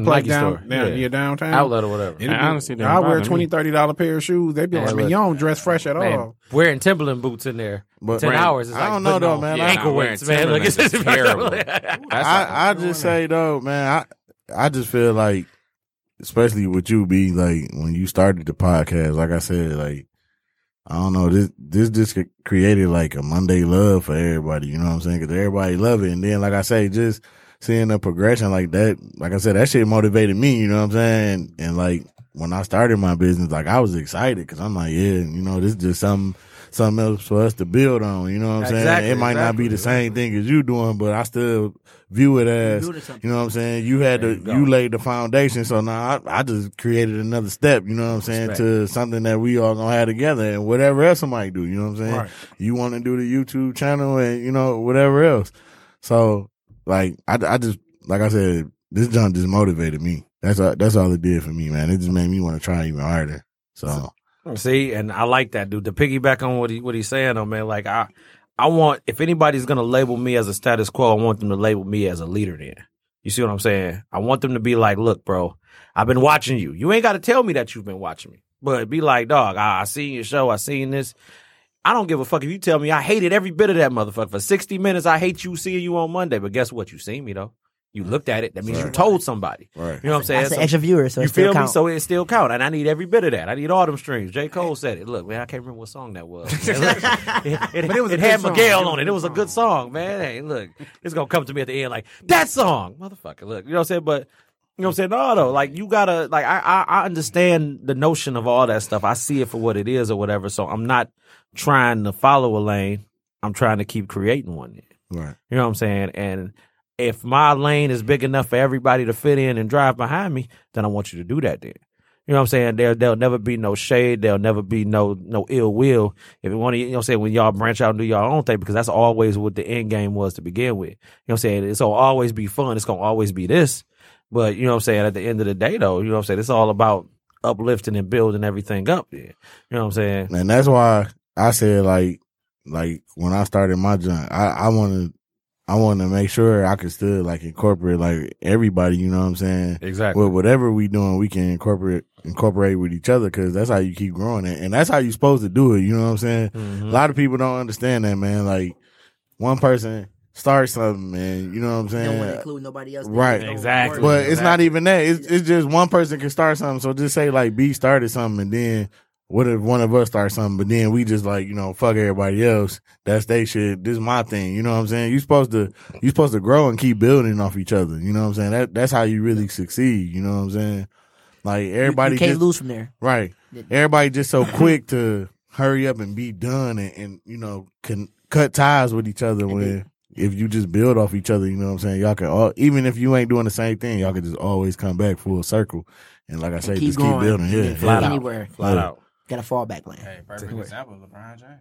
from the Nike down, store. Down, yeah. yeah, downtown. Outlet or whatever. Be, honestly, I wear twenty, thirty dollar pair of shoes. They be like, man, you don't dress fresh at man, all. Wearing Timberland boots in there. But ten man, hours is like I don't know, though, man. Ankle weights, man. Look, it's terrible. I just say, though, man, I just feel like, especially with you, B, like, when you started the podcast, like I said, like, I don't know, this this just created, like, a Monday love for everybody, you know what I'm saying? Because everybody love it. And then, like I say, just seeing the progression like that, like I said, that shit motivated me, you know what I'm saying? And, and like, when I started my business, like, I was excited because I'm like, yeah, you know, this is just something, something else for us to build on, you know what I'm exactly, saying? It might exactly. not be the same thing as you doing, but I still view it as, you know what I'm saying? You had to, you laid the foundation. So now I, I just created another step, you know what I'm saying, Respect. to something that we all gonna have together and whatever else somebody do, you know what I'm saying? Right. You want to do the YouTube channel and, you know, whatever else. So, like, I, I just, like I said, this jump just motivated me. That's all, that's all it did for me, man. It just made me want to try even harder. So. so See, and I like that, dude. To piggyback on what he what he's saying, though, man, like I, I want, if anybody's gonna label me as a status quo, I want them to label me as a leader. Then you see what I'm saying? I want them to be like, look, bro, I've been watching you. You ain't got to tell me that you've been watching me, but be like, dog, I, I seen your show. I seen this. I don't give a fuck if you tell me I hated every bit of that motherfucker for sixty minutes. I hate you. Seeing you on Monday, but guess what? You seen me though. You looked at it. That means right. you told somebody. Right. You know what I'm saying? That's so, an extra viewer, so you it feel me? So it still count, and I need every bit of that. I need all them streams. J. Cole said it. Look, man, I can't remember what song that was. Man, look, it, it, it, was it had song. Miguel on it. It was a good song, man. Hey, look, it's gonna come to me at the end like that song, motherfucker. Look, you know what I'm saying? But you know what I'm saying? No, no. Like you gotta like I I, I understand the notion of all that stuff. I see it for what it is or whatever. So I'm not trying to follow a lane. I'm trying to keep creating one. Right. You know what I'm saying? And if my lane is big enough for everybody to fit in and drive behind me, then I want you to do that then. You know what I'm saying? There, there'll never be no shade. There'll never be no no ill will. If you want to, you know what I'm saying, when y'all branch out and do your own thing, because that's always what the end game was to begin with. You know what I'm saying? It's going to always be fun. It's going to always be this. But, you know what I'm saying, at the end of the day, though, you know what I'm saying, it's all about uplifting and building everything up there. You know what I'm saying? And that's why I said, like, like when I started my job, I, I wanted to, I want to make sure I can still like incorporate like everybody, you know what I'm saying? Exactly. With whatever we doing, we can incorporate incorporate with each other because that's how you keep growing it, and that's how you're supposed to do it. You know what I'm saying? Mm-hmm. A lot of people don't understand that, man. Like one person starts something, man. You know what I'm saying? Don't want to include nobody else, right? Exactly. But it's exactly. not even that. It's it's just one person can start something. So just say like B started something, and then. What if one of us starts something, but then we just like, you know, fuck everybody else. That's they shit. This is my thing. You know what I'm saying? You supposed to, you supposed to grow and keep building off each other. You know what I'm saying? That, that's how you really succeed. You know what I'm saying? Like everybody you, you can't just, lose from there. Right. Everybody just so quick to hurry up and be done and, and you know, can cut ties with each other when, if you just build off each other, you know what I'm saying? Y'all can all, even if you ain't doing the same thing, y'all can just always come back full circle. And like I say, keep just going, keep building. Yeah. Flat out. Anywhere. Flat out. Got a fallback plan. Hey, perfect example, LeBron James.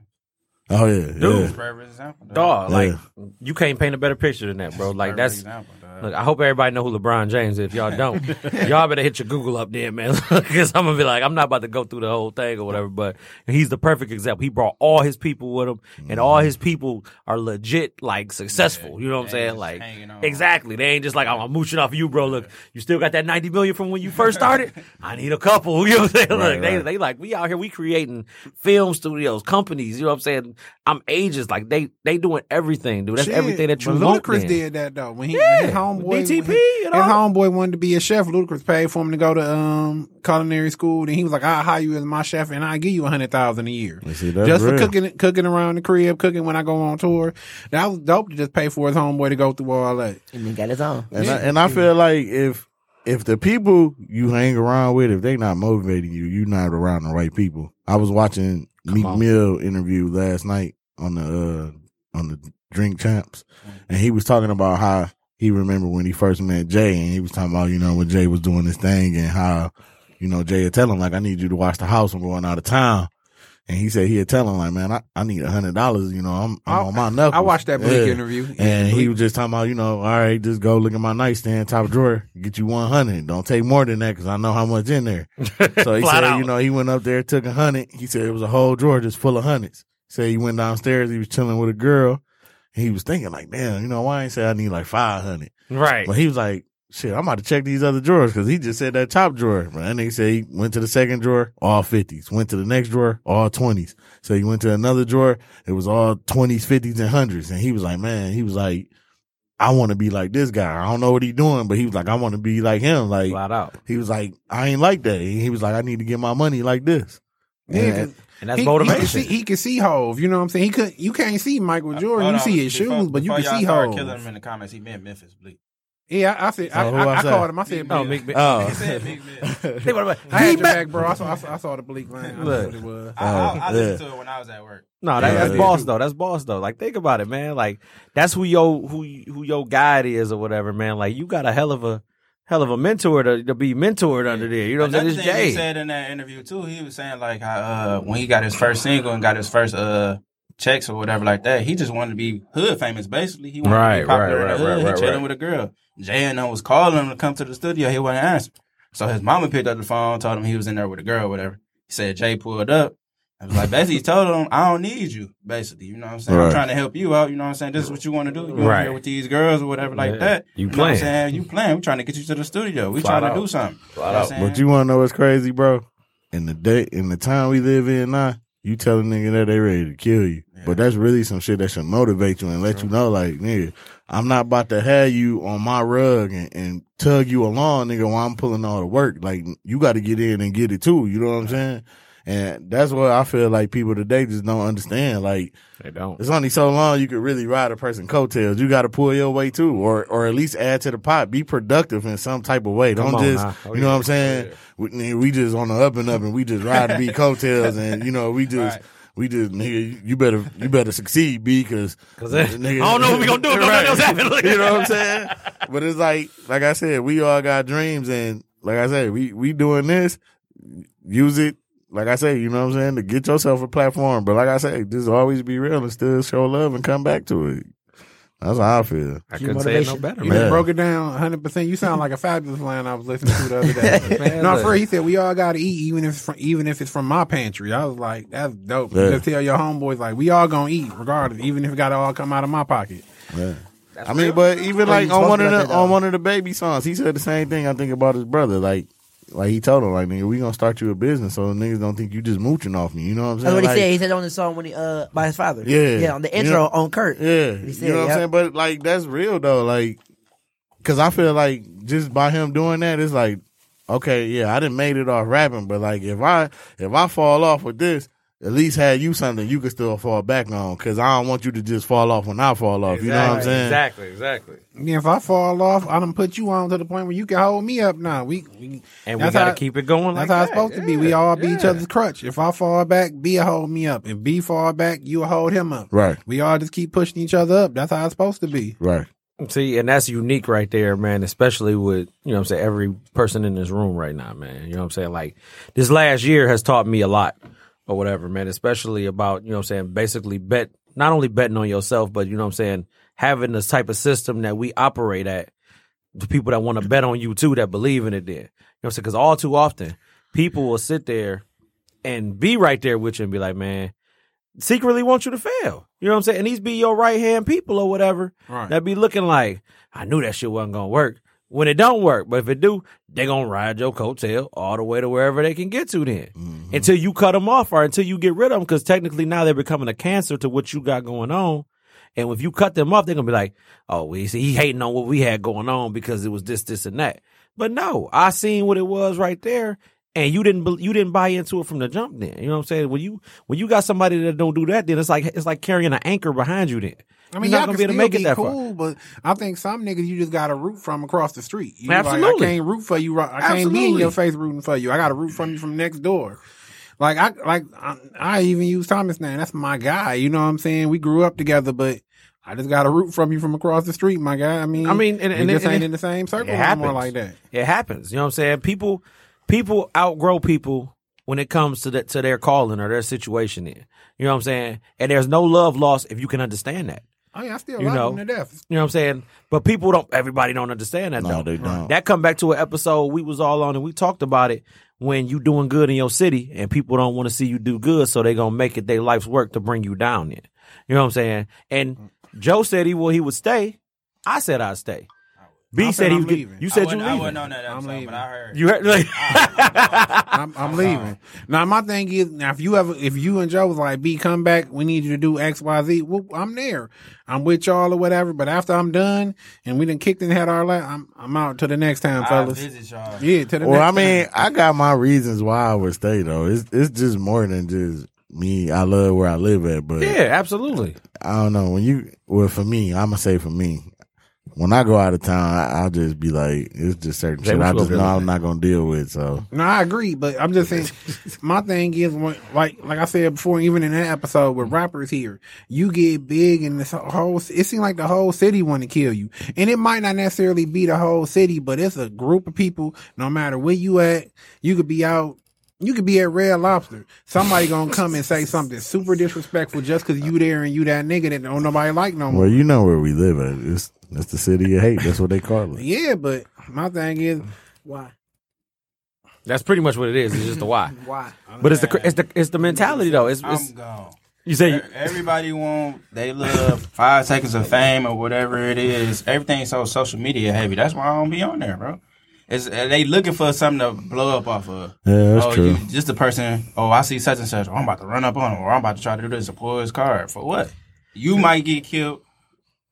Oh, yeah. Dude. Yeah. Perfect example. Dude. Dog, like, yeah. you can't paint a better picture than that, bro. Like, that's... Example, look, I hope everybody know who LeBron James is. If y'all don't, y'all better hit your Google up then, man. Because I'm going to be like, I'm not about to go through the whole thing or whatever, but he's the perfect example. He brought all his people with him, and mm-hmm. all his people are legit, like, successful. Yeah. You know what I'm saying? Like, exactly. They ain't just like, oh, I'm mooching off of you, bro. Look, you still got that ninety million from when you first started? I need a couple. You know what I'm saying? Right, look, right. They, they like, we out here, we creating film studios, companies. You know what I'm saying? I'm ages. Like, they they doing everything, dude. That's Shit. everything that you but want. Ludacris did that, though. When he, yeah. when he Homeboy, D T P, his homeboy wanted to be a chef. Ludacris paid for him to go to um, culinary school. Then he was like, I'll hire you as my chef and I'll give you one hundred thousand dollars a year. See, just real. for cooking cooking around the crib, cooking when I go on tour. That was dope to just pay for his homeboy to go through all that. And he got his own. And, yeah. I, and I feel like if if the people you hang around with, if they not motivating you, you not around the right people. I was watching Meek Mill interview last night on the uh, on the Drink Champs, and he was talking about how he remembered when he first met Jay, and he was talking about, you know, when Jay was doing his thing and how, you know, Jay would tell him, like, I need you to watch the house, I'm going out of town. And he said he'd tell him, like, man, I, I need a hundred dollars, you know, I'm, I'm on my knuckles. I watched that Blake yeah. interview. Yeah, and Blake. He was just talking about, you know, all right, just go look at my nightstand, top drawer, get you one hundred. Don't take more than that because I know how much in there. So he said, out. you know, he went up there, took a hundred. He said it was a whole drawer just full of hundreds. So he went downstairs, he was chilling with a girl. And he was thinking, like, damn, you know, why I ain't say I need like five hundred? Right. But he was like, shit, I'm about to check these other drawers, because he just said that top drawer. But that nigga said he went to the second drawer, all fifties. Went to the next drawer, all twenties. So he went to another drawer, it was all twenties, fifties, and hundreds. And he was like, man, he was like, I want to be like this guy. I don't know what he's doing, but he was like, I want to be like him. Like, flat out. He was like, I ain't like that. He was like, I need to get my money like this. Yeah. And that's he, motivation. He can, see, he can see Hove. You know what I'm saying? He could. You can't see Michael Jordan. Uh, you on, see his before, shoes, but you can see Hove. Killing him in the comments. He meant Memphis Bleak. Yeah, I, I said. So I, I, I, I called him. I said. No, Big Mill. Oh, he said Big Mill. I had your back, bro. I saw. I saw, I saw the Bleak line. I Look, it was. I, I, I listened yeah. to it when I was at work. No, that, yeah, that's yeah. boss though. That's boss though. Like, think about it, man. Like, that's who yo who who your guide is or whatever, man. Like, you got a hell of a. Hell of a mentor to, to be mentored yeah. under there. You know what I'm saying? Another thing he said in that interview too, he was saying like how, uh, when he got his first single and got his first uh, checks or whatever like that, he just wanted to be hood famous. Basically, he wanted right, to be popular right, in the hood. Right, right, he chatting right. with a girl. Jay and them was calling him to come to the studio. He wasn't answering. So his mama picked up the phone, told him he was in there with a girl or whatever. He said Jay pulled up. I was like, basically, he told him, I don't need you. Basically, you know what I'm saying? Right. I'm trying to help you out. You know what I'm saying? This is what you want to do. You want to deal with these girls or whatever like yeah. that. You, you playing. Know what I'm saying? You playing. We're trying to get you to the studio. We're trying out. to do something. You know what but you want to know what's crazy, bro? In the day, in the time we live in now, you tell a nigga that they ready to kill you. Yeah. But that's really some shit that should motivate you and let sure. you know, like, nigga, I'm not about to have you on my rug and, and tug you along, nigga, while I'm pulling all the work. Like, you got to get in and get it too. You know what I'm yeah. saying? And that's what I feel like people today just don't understand. Like, they don't. It's only so long you could really ride a person coattails. You got to pull your way too, or or at least add to the pot. Be productive in some type of way. Don't Come just, on, oh, you know yeah, what I'm saying? Yeah. We, we just on the up and up, and we just ride to be coattails, and you know we just. Right. We just, nigga, you better, you better succeed, B, because I don't know what we gonna do. Right. Else you know what I'm saying? But it's like, like I said, we all got dreams, and like I said, we we doing this. Use it. Like I say, you know what I'm saying, to get yourself a platform. But like I say, just always be real and still show love and come back to it. That's how I feel. I couldn't say it no better, man. You yeah. broke it down one hundred percent. You sound like a fabulous line I was listening to the other day. Man, no, for he said, we all got to eat, even if, it's from, even if it's from my pantry. I was like, that's dope. Yeah. Just tell your homeboys, like, we all going to eat regardless, even if it got to all come out of my pocket. Yeah. I mean, but even like on one, of the, on one of the baby songs, he said the same thing I think about his brother, like, Like, he told him, like, nigga, we gonna start you a business so niggas don't think you just mooching off me. You know what I'm saying? That's what he like, said. He said on the song when he, uh, by his father. Yeah. Yeah, on the intro you know, on Kurt. Yeah. He said, you know what yep. I'm saying? But, like, that's real, though. Like, because I feel like just by him doing that, it's like, okay, yeah, I done made it off rapping, but, like, if I if I fall off with this, at least have you something you can still fall back on, because I don't want you to just fall off when I fall off. Exactly, you know what I'm saying? Exactly, exactly. Yeah, if I fall off, I done put you on to the point where you can hold me up now. We, we And we got to keep it going like that. That's how it's supposed yeah, to be. We all yeah. be each other's crutch. If I fall back, B will hold me up. If B fall back, you will hold him up. Right. We all just keep pushing each other up. That's how it's supposed to be. Right. See, and that's unique right there, man, especially with, you know what I'm saying, every person in this room right now, man. You know what I'm saying? Like, this last year has taught me a lot. Or whatever, man, especially about, you know what I'm saying, basically bet, not only betting on yourself, but, you know what I'm saying, having this type of system that we operate at, the people that want to bet on you too, that believe in it there. You know what I'm saying? Because all too often, people will sit there and be right there with you and be like, man, secretly want you to fail. You know what I'm saying? And these be your right-hand people or whatever right. that be looking like, I knew that shit wasn't going to work. When it don't work, but if it do, they gonna ride your coattail all the way to wherever they can get to then. Mm-hmm. Until you cut them off or until you get rid of them, because technically now they're becoming a cancer to what you got going on. And if you cut them off, they're gonna be like, oh, we see he hating on what we had going on because it was this, this, and that. But no, I seen what it was right there. and you didn't you didn't buy into it from the jump. Then you know what I'm saying. When you when you got somebody that don't do that, then it's like it's like carrying an anchor behind you. Then I mean, you're not gonna be able to make it that cool, far. But I think some niggas you just gotta root from across the street. You absolutely, like, I can't root for you. I can't absolutely. be in your face rooting for you. I gotta root from you from next door. Like I like I, I even use Thomas now. That's my guy. You know what I'm saying? We grew up together, but I just got a root from you from across the street, my guy. I mean, I mean, and, and, and just and, ain't and, in the same circle anymore like that. It happens. You know what I'm saying? People, people outgrow people when it comes to the, to their calling or their situation. Then you know what I'm saying? And there's no love lost if you can understand that. I mean, I still love them to death. You know what I'm saying? But people don't. Everybody don't understand that. No, though. they don't. That come back to an episode we was all on and we talked about it. When you doing good in your city and people don't want to see you do good, so they gonna make it their life's work to bring you down. Then you know what I'm saying? And Joe said he well he would stay. I said I'd stay. B said he was leaving. You said you leaving. I wasn't on that episode, but I heard. You heard? Like, I'm, I'm leaving. Now my thing is, now if you ever, if you and Joe was like, B, come back, we need you to do X, Y, Z. Well, I'm there. I'm with y'all or whatever. But after I'm done and we done kicked and had our lap, I'm I'm out till the next time, fellas. I visit y'all. Yeah, till the well, next time. Well, I mean, time. I got my reasons why I would stay though. It's it's just more than just me. I love where I live at, but yeah, absolutely. I don't know when you. Well, for me, I'm gonna say for me. When I go out of town, I, I'll just be like, it's just certain shit I just know I'm not gonna deal with. So no, I agree, but I'm just saying. My thing is, when, like, like I said before, even in that episode with rappers here, you get big and this whole it seems like the whole city want to kill you, and it might not necessarily be the whole city, but it's a group of people. No matter where you at, you could be out. You could be at Red Lobster. Somebody gonna come and say something super disrespectful just because you there and you that nigga that don't nobody like no more. Well, you know where we live at. It's, that's the city of hate. That's what they call it. Yeah, but my thing is why. That's pretty much what it is. It's just the why. Why? I'm but it's the it's the it's the mentality though. It's, I'm it's, gone. You say everybody want they love five seconds of fame or whatever it is. Everything's so social media heavy. That's why I don't be on there, bro. Is they looking for something to blow up off of? Yeah, that's oh, true. You, just the person. Oh, I see such and such. Oh, I'm about to run up on him, or I'm about to try to do this and pull his card for what? You might get killed.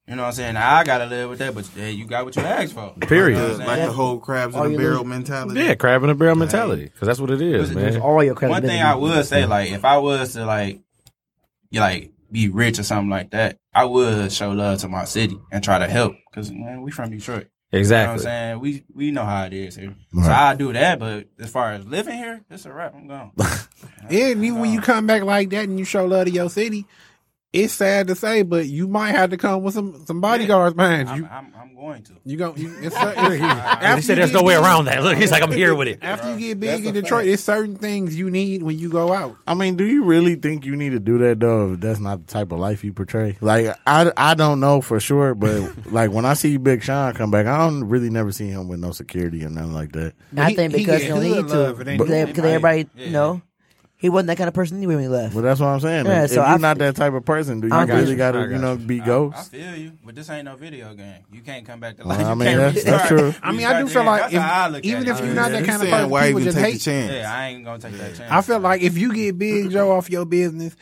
You know what I'm saying? I gotta live with that, but hey, you got what you asked for. Period. You know like the whole crabs in a barrel mentality. Yeah, crab in a barrel mentality, because that's what it is, man. It's all your one thing I would say, like if I was to like, you like be rich or something like that, I would show love to my city and try to help, because man, we from Detroit. Exactly. You know what I'm saying? We we know how it is here. Right. So I do that, but as far as living here, it's a wrap. I'm gone. Yeah, and even when you come back like that and you show love to your city, it's sad to say, but you might have to come with some, some bodyguards behind you. I'm, I'm, I'm going to. You go. You, it's, he said there's no way around that. Look, he's like, I'm here with it. After you get big in Detroit, there's certain things you need when you go out. I mean, do you really think you need to do that, though, if that's not the type of life you portray? Like, I, I don't know for sure, but like when I see Big Sean come back, I don't really never see him with no security or nothing like that. I think because he, he you need to. Because everybody, yeah. you know. He wasn't that kind of person anyway when he left. Well, that's what I'm saying. Yeah, if so you're I, not that type of person, do you really got to, you know, be ghosts? I, I feel you, but this ain't no video game. You can't come back to life. Well, I mean, that's, that's true. I mean, I do feel like if, even if you're not that kind of person, why people just hate. Yeah, I ain't gonna take that chance. I feel like if you get big, Joe, off your business,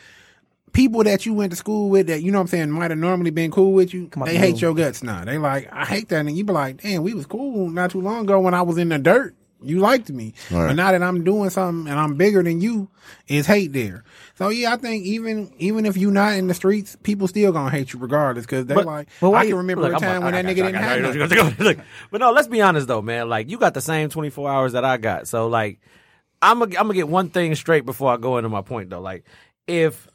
people that you went to school with that, you know what I'm saying, might have normally been cool with you, on, they hate your guts now. They like, I hate that. And you be like, damn, we was cool not too long ago when I was in the dirt. You liked me. Right. But now that I'm doing something and I'm bigger than you, it's hate there. So, yeah, I think even even if you're not in the streets, people still going to hate you regardless because they but, like, but I can remember look, a time I'm, when I that nigga you, didn't have you, you, you, look, but no, let's be honest, though, man. Like, you got the same twenty-four hours that I got. So, like, I'm going to get one thing straight before I go into my point, though. Like, if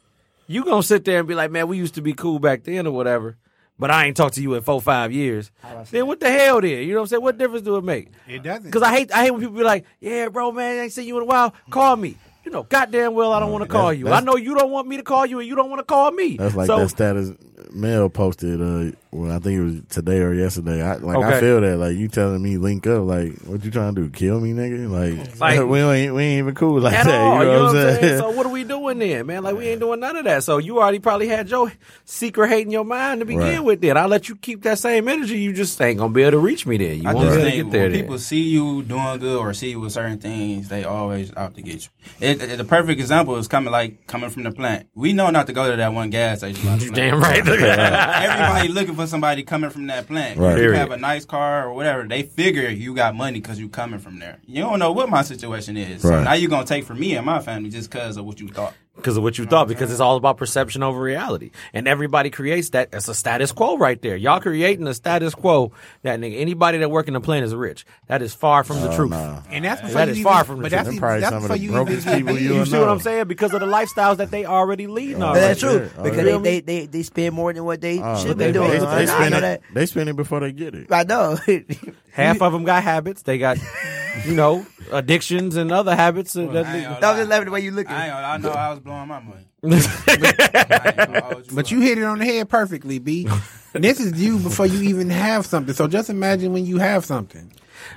you going to sit there and be like, man, we used to be cool back then or whatever, but I ain't talked to you in four, five years. Then what the hell then? You know what I'm saying? What difference do it make? It doesn't. Because I hate I hate when people be like, yeah, bro, man, I ain't seen you in a while. Call me. You know, goddamn well, I don't want to call you. I know you don't want me to call you and you don't want to call me. That's like so, that status Mel posted, uh, well, I think it was today or yesterday. I, like, okay. I feel that. Like, you telling me link up. Like, what you trying to do? Kill me, nigga? Like, like we, ain't, we ain't even cool like at that. All, you know, you know what I'm saying? saying? So what are we doing then, man? Like, we ain't doing none of that. So you already probably had your secret hate in your mind to begin right. with then. I'll let you keep that same energy. You just ain't going to be able to reach me then. You I won't just think get there when then. People see you doing good or see you with certain things, they always out to get you. It, it, the perfect example is coming like coming from the plant. We know not to go to that one gas station. Damn right. Everybody looking for whenever somebody coming from that plant, right. you have a nice car or whatever, they figure you got money because you coming from there. You don't know what my situation is. Right. So now you're going to take from me and my family just because of what you thought. Because of what you thought, because it's all about perception over reality. And everybody creates that. It's a status quo right there. Y'all creating a status quo that nigga, anybody that work in the plant is rich. That is far from the oh, truth. No. And that's that is even, far from the truth. That's probably some of the brokest people you, you see know. What I'm saying? Because of the lifestyles that they already lead on. Oh, that's right true. Oh, because they, they, they, they spend more than what they oh, should they, be doing. They, they, they, spend it, they spend it before they get it. I know. Half of them got habits. They got... You know, addictions and other habits. Well, that I was just laughing the way you look at it. I know I was blowing my money. but, but you hit it on the head perfectly, B. This is you before you even have something. So just imagine when you have something.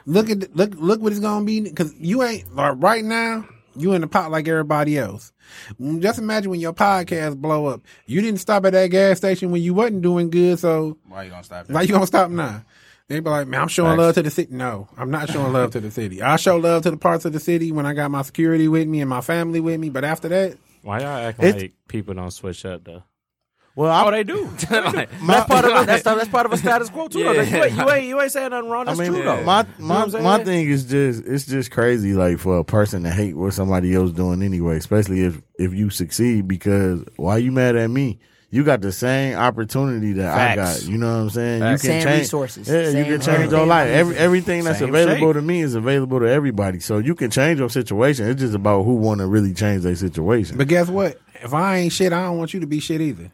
Look at look look what it's gonna be, because you ain't like right now. You in the pot like everybody else. Just imagine when your podcast blow up. You didn't stop at that gas station when you wasn't doing good. So why you gonna stop? Why you gonna stop now? They be like, man, I'm showing love to the city. No, I'm not showing love to the city. I show love to the parts of the city when I got my security with me and my family with me. But after that, why y'all acting like people don't switch up though? Well, I, oh, they do. They do. My, that's part of that's, that's part of a status quo too. Yeah. Though. You, ain't, you ain't you ain't saying nothing wrong. That's I mean, true yeah. though. My my you know my thing is just it's just crazy like for a person to hate what somebody else doing anyway, especially if if you succeed. Because why are you mad at me? You got the same opportunity that Facts. I got. You know what I'm saying? Facts. You can same change resources. Yeah, same you can change your life. Every, everything that's same available shape. To me is available to everybody. So you can change your situation. It's just about who want to really change their situation. But guess what? If I ain't shit, I don't want you to be shit either.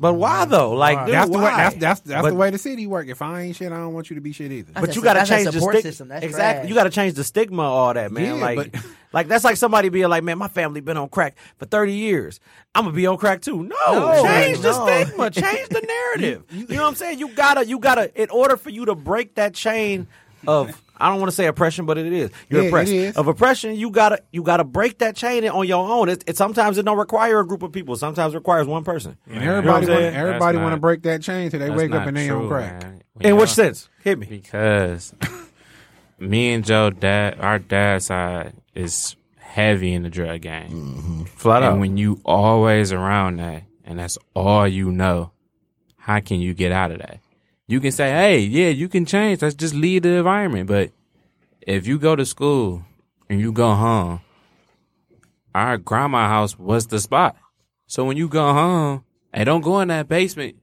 But why though? Like dude, that's why? the way that's that's, that's but, the way the city work. If I ain't shit, I don't want you to be shit either. That's but you got to change the stigma. Exactly. Trash. You got to change the stigma. All that man. Yeah, like, but- like that's like somebody being like, man, my family been on crack for thirty years. I'm gonna be on crack too. No, no change no. the stigma. Change the narrative. you, you, you know what I'm saying? You gotta, you gotta. In order for you to break that chain of. I don't want to say oppression, but it is. You're yeah, oppressed. It is. Of oppression, you gotta you gotta break that chain on your own. It, it sometimes it don't require a group of people. Sometimes it requires one person. And everybody you know wanna, everybody want to break that chain until they wake up and they on crack. In which sense? Hit me. Because me and Joe dad, our dad's side is heavy in the drug game. Mm-hmm. Flat out. And when you always around that, and that's all you know, how can you get out of that? You can say, hey, yeah, you can change. Let's just leave the environment. But if you go to school and you go home, our grandma house was the spot. So when you go home and don't go in that basement,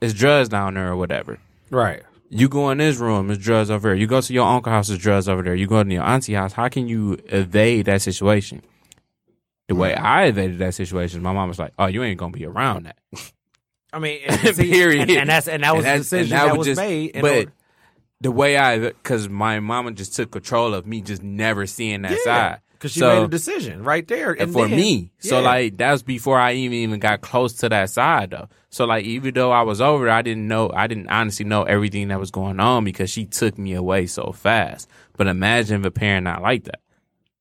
it's drugs down there or whatever. Right. You go in this room, it's drugs over here. You go to your uncle's house, it's drugs over there. You go to your auntie's house. How can you evade that situation? The way I evaded that situation, my mom was like, oh, you ain't going to be around that. I mean, and, see, and, and that's and that was and the decision that, that was just, made. But order. The way I, because my mama just took control of me, just never seeing that yeah, side. Because she so, made a decision right there, and, and for then, me. Yeah. So like that was before I even even got close to that side though. So like even though I was over there, I didn't know, I didn't honestly know everything that was going on because she took me away so fast. But imagine if a parent not like that.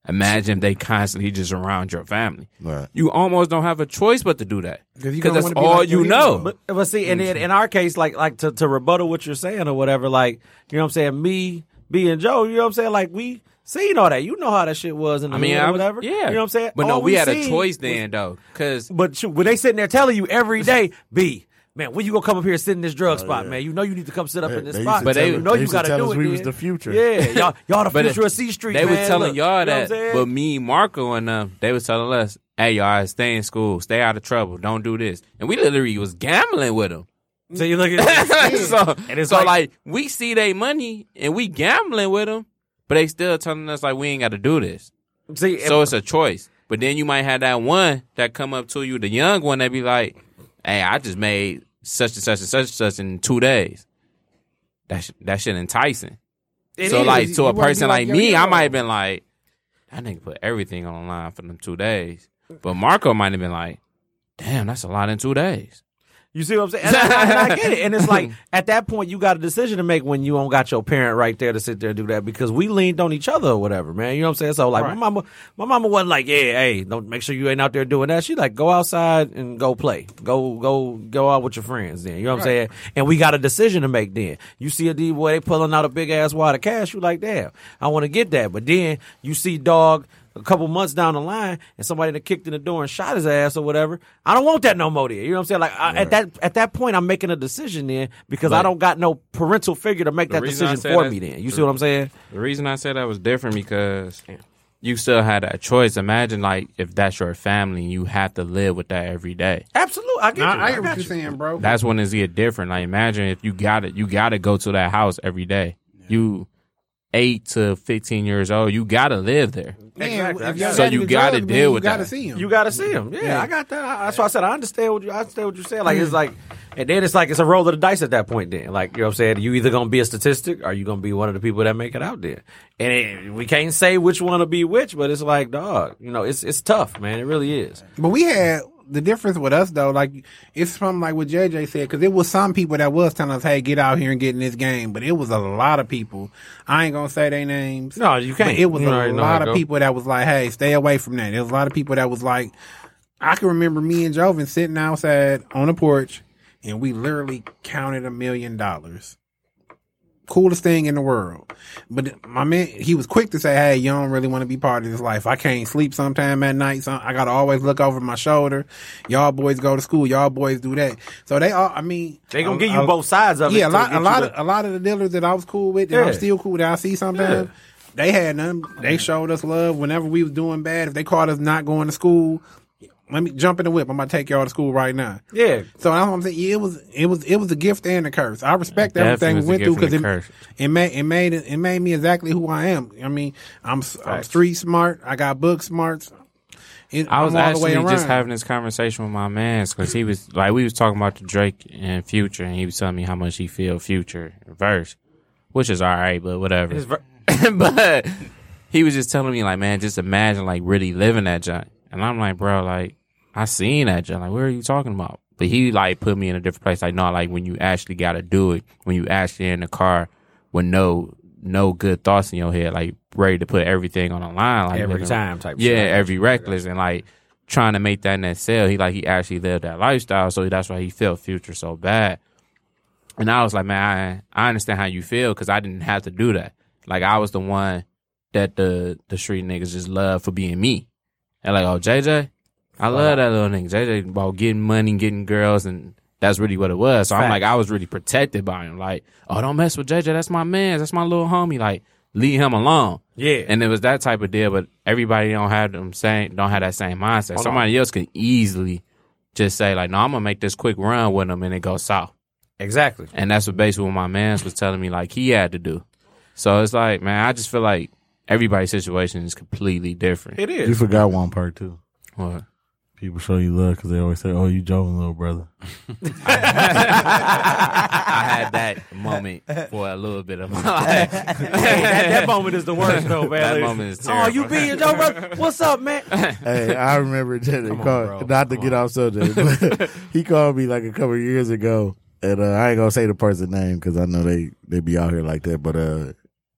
Imagine they constantly just around your family. Right. You almost don't have a choice but to do that because that's all like you know. But, but see, and in, in our case, like like to, to rebuttal what you're saying or whatever, like you know what I'm saying, me, B, and Joe, you know what I'm saying, like we seen all that. You know how that shit was in the I mean, I, whatever. Yeah, you know what I'm saying. But all no, we, we had a choice then was, though, because but shoot, when they sitting there telling you every day, B. Man, when you gonna come up here and sit in this drug oh, spot, yeah. man? You know you need to come sit up they, in this spot. But they, you know they you gotta tell do us it. We then. Was the future. Yeah, y'all, y'all the future of C Street. They man. Was telling Look, y'all that, you know but me, Marco, and them, they was telling us, "Hey, y'all, stay in school, stay out of trouble, don't do this." And we literally was gambling with them. So you look at so, and it's so like, like we see their money and we gambling with them, but they still telling us like we ain't got to do this. See, so it, it's a choice. But then you might have that one that come up to you, the young one that be like, "Hey, I just made." Such and such and such and such in two days. That sh- that shit enticing. It so is. Like to you a person like, like me, yo, yo. I might have been like, that nigga put everything on the line for them two days. But Marco might have been like, damn, that's a lot in two days. You see what I'm saying? And I, I, I get it. And it's like at that point you got a decision to make when you don't got your parent right there to sit there and do that because we leaned on each other or whatever, man. You know what I'm saying? So like right. my mama, my mama wasn't like, yeah, hey, don't make sure you ain't out there doing that. She like go outside and go play, go go go out with your friends. Then you know what right. I'm saying? And we got a decision to make. Then you see a D boy they pulling out a big ass wad of cash. You like, damn, I want to get that. But then you see dog. a couple months down the line and somebody that kicked in the door and shot his ass or whatever, I don't want that no more there. You know what I'm saying? Like I, right. at that at that point, I'm making a decision then because but I don't got no parental figure to make that decision for that, me then. You see what I'm saying? The reason I said that was different because you still had that choice. Imagine like if that's your family and you have to live with that every day. Absolutely. I get nah, you. I get what you're saying, bro. That's when it's get different. Like imagine if you got it, you got to go to that house every day. Yeah. You eight to fifteen years old, you got to live there. Man, exactly. So you got to deal with that. You got to see him. You got to see him. Yeah, yeah, I got that. I, that's why I said I understand what you, I understand what you're saying. Like it's like, and then it's like it's a roll of the dice at that point then. Like, you know what I'm saying? You either going to be a statistic or you going to be one of the people that make it out there. And it, we can't say which one will be which, but it's like, dog, you know, it's it's tough, man. It really is. But we had... The difference with us, though, like, it's from, like, what J J said, because it was some people that was telling us, hey, get out here and get in this game, but it was a lot of people. I ain't going to say their names. No, you can't. It was you a lot of people that was like, hey, stay away from that. There was a lot of people that was like, I can remember me and Joven sitting outside on the porch, and we literally counted a million dollars. Coolest thing in the world. But my man, he was quick to say, hey, you don't really want to be part of this life. I can't sleep sometime at night. So I got to always look over my shoulder. Y'all boys go to school. Y'all boys do that. So they all, I mean. They going to give you I, both sides of yeah, it. Yeah, a lot, a, lot of, a lot of the dealers that I was cool with, that yeah. I'm still cool with, that I see sometimes, yeah. they had none. They showed us love whenever we was doing bad. If they caught us not going to school, let me jump in the whip. I'm gonna take y'all to school right now. Yeah. So that's what I'm saying. Yeah, it was, it was, it was a gift and a curse. I respect yeah, everything we went through because it, it made, it made, it made me exactly who I am. I mean, I'm, I'm street smart. I got book smarts. It, I was actually just having this conversation with my mans because he was like, we was talking about the Drake and Future, and he was telling me how much he feel Future verse, which is all right, but whatever. Ver- but he was just telling me like, man, just imagine like really living that junk, and I'm like, bro, like. I seen that, John. Like, what are you talking about? But he, like, put me in a different place. Like, no, like, when you actually got to do it, when you actually in the car with no no good thoughts in your head, like, ready to put everything on the line. Like, every time type yeah, shit. Yeah, every reckless. And, like, trying to make that in that sale, he, like, he actually lived that lifestyle. So that's why he felt Future so bad. And I was like, man, I, I understand how you feel because I didn't have to do that. Like, I was the one that the, the street niggas just loved for being me. And, like, oh, J J? I love that little nigga. J J about getting money, getting girls, and that's really what it was. So Fact. I'm like, I was really protected by him. Like, oh, don't mess with J J. That's my man. That's my little homie. Like, leave him alone. Yeah. And it was that type of deal. But everybody don't have them same, don't have that same mindset. Hold Somebody on. else can easily just say like, no, I'm gonna make this quick run with him, and it goes south. Exactly. And that's what basically what my man was telling me. Like he had to do. So it's like, man, I just feel like everybody's situation is completely different. It is. You forgot one part too. What? People show you love because they always say, oh, you Joven, little brother. I, had, I had that moment for a little bit of my life. Hey, that, that moment is the worst, though, man. That moment is terrible. Oh, you being Joven, brother? What's up, man? Hey, I remember Jenny called, on, not to Come get on. off subject, but he called me like a couple of years ago, and uh, I ain't going to say the person's name because I know they, they be out here like that, but uh,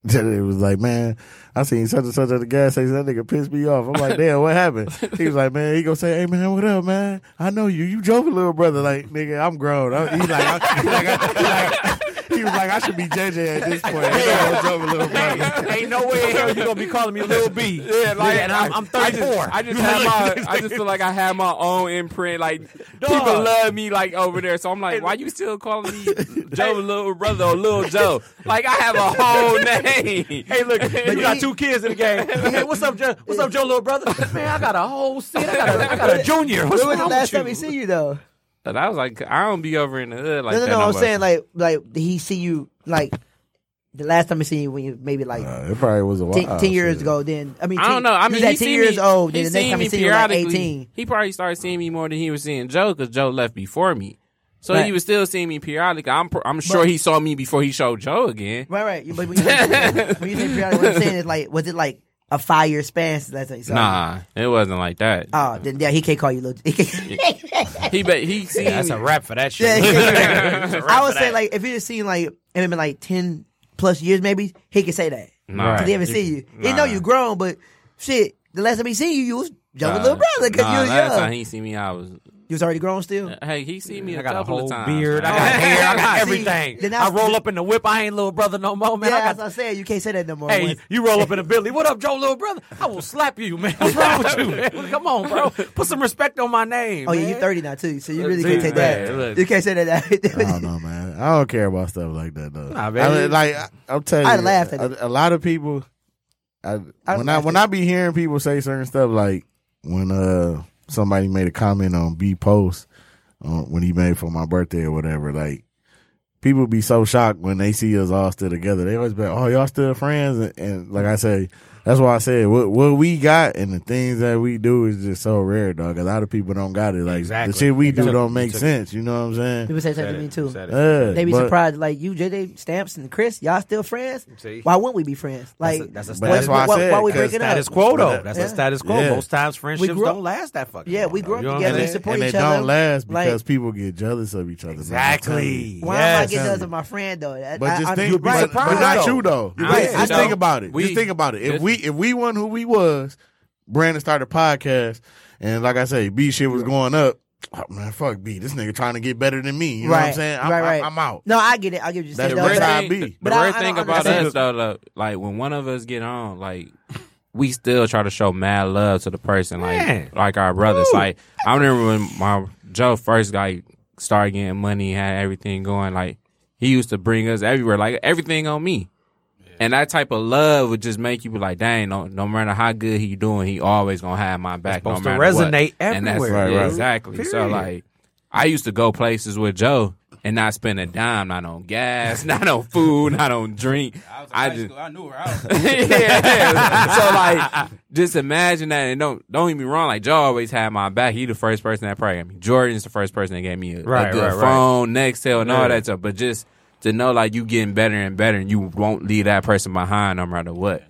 it was like, man, I seen such and such at the gas station. That nigga pissed me off. I'm like, damn, what happened? He was like, man, he gonna say, hey, man, what up, man? I know you. You joking, little brother. Like, nigga, I'm grown. I, he's like, I, he, like, I, he, like he was like, I should be J J at this point. I'm joking, little brother. Ain't no way in hell you gonna be calling me little B. Yeah, like, and I'm, I'm thirty-four. I just, I just had my, I just feel like I have my own imprint. Like, people love me like over there. So I'm like, why you still calling me Joven, little brother, or little Joe? Like, I have a whole name. Hey, hey, look, you got two kids in the game. Hey, what's up, Joe? What's up, Joe, little brother? Man, I got a whole set. I got a, I got a junior. What's when was the last time he see you though? But I was like, I don't be over in the hood like no, no, that. No, no, I'm saying like, like he see you like the last time he see you when you maybe like uh, it probably was a while, ten, ten shit. years ago. Then I mean, ten, I don't know. I mean, he, he ten years me, old. Then the next time he see you like eighteen. He probably started seeing me more than he was seeing Joe because Joe left before me. So right. he was still seeing me periodically. I'm I'm sure but, he saw me before he showed Joe again. Right, right. But when you say, when you say periodically, what I'm saying is like, was it like a five year span? That's what you saw. Nah, it wasn't like that. Oh, then yeah, he can't call you little. he but he seen yeah, that's me. A wrap for that shit. Yeah, yeah, yeah. I would say that. Like if he had seen like it been like ten plus years maybe he could say that because right. he haven't seen you. Nah. He know you grown, but shit, the last time he seen you, you was Joe's uh, little brother because nah, you was young. Last time he seen me, I was. You was already grown still? Hey, he see me a couple of times. I got a whole beard. I got hair. I got everything. See, I, I roll up in the whip. I ain't little brother no more, man. Yeah, I got, as I said, you can't say that no more. Hey, you roll up in a Billy. What up, Joe, little brother? I will slap you, man. What's wrong with you, man? Come on, bro. Put some respect on my name. Oh, man. Yeah, you're thirty now, too, so you really can't take that. Man, you can't say that. I don't know, man. I don't care about stuff like that, though. Nah, man. I, like, I, I'm telling I you. I laughed at it. A, a lot of people, I, I when, I, when I be hearing people say certain stuff, like when, uh, somebody made a comment on B post uh, when he made for my birthday or whatever. Like, people be so shocked when they see us all still together. They always be like, oh, y'all still friends? And, and like I say, that's why I said what, what we got and the things that we do is just so rare, dog. A lot of people don't got it. Like, exactly. The shit we do don't make sense. You know what I'm saying? People say that to me too. Yeah, they be but, surprised. Like, you, J J, Stamps, and Chris, y'all still friends? See? Why wouldn't we be friends? Like, that's a, that's a status, that's why, why I said, why we breaking status up? Quo, though. That's yeah. a status quo. Yeah. Most times friendships don't last that fucking Yeah, long, we grew up together. We support each other. And they don't last because like, people get jealous of each other. Exactly. Why am I getting jealous of my friend, though? But just think about you, though. Just think about it. Just think about it. If we If we weren't who we was, Brandon started a podcast, and like I say, B shit was going up. Oh, man, fuck B. This nigga trying to get better than me. You know right. what I'm saying? I'm, right, right. I'm out. No, I get it. I get you. That's what I be. The but weird I, thing I about us, though, look, like when one of us get on, like we still try to show mad love to the person, like man. like our brothers. Ooh. Like I remember when my Joe first like started getting money, had everything going. Like he used to bring us everywhere, like everything on me. And that type of love would just make you be like, dang, no, no matter how good he doing, he always going to have my back. It's supposed no to resonate what. everywhere. And that's, right, yeah, right. Exactly. Period. So, like, I used to go places with Joe and not spend a dime, not on gas, not on food, not on drink. I was in I high just, school. I knew where I was. yeah. So, like, just imagine that. And don't don't get me wrong. Like, Joe always had my back. He the first person that probably got me. Jordan's the first person that gave me a, right, a good right, phone, right. Nextel, and yeah. all that stuff. But just... to know, like, you getting better and better and you won't leave that person behind no matter what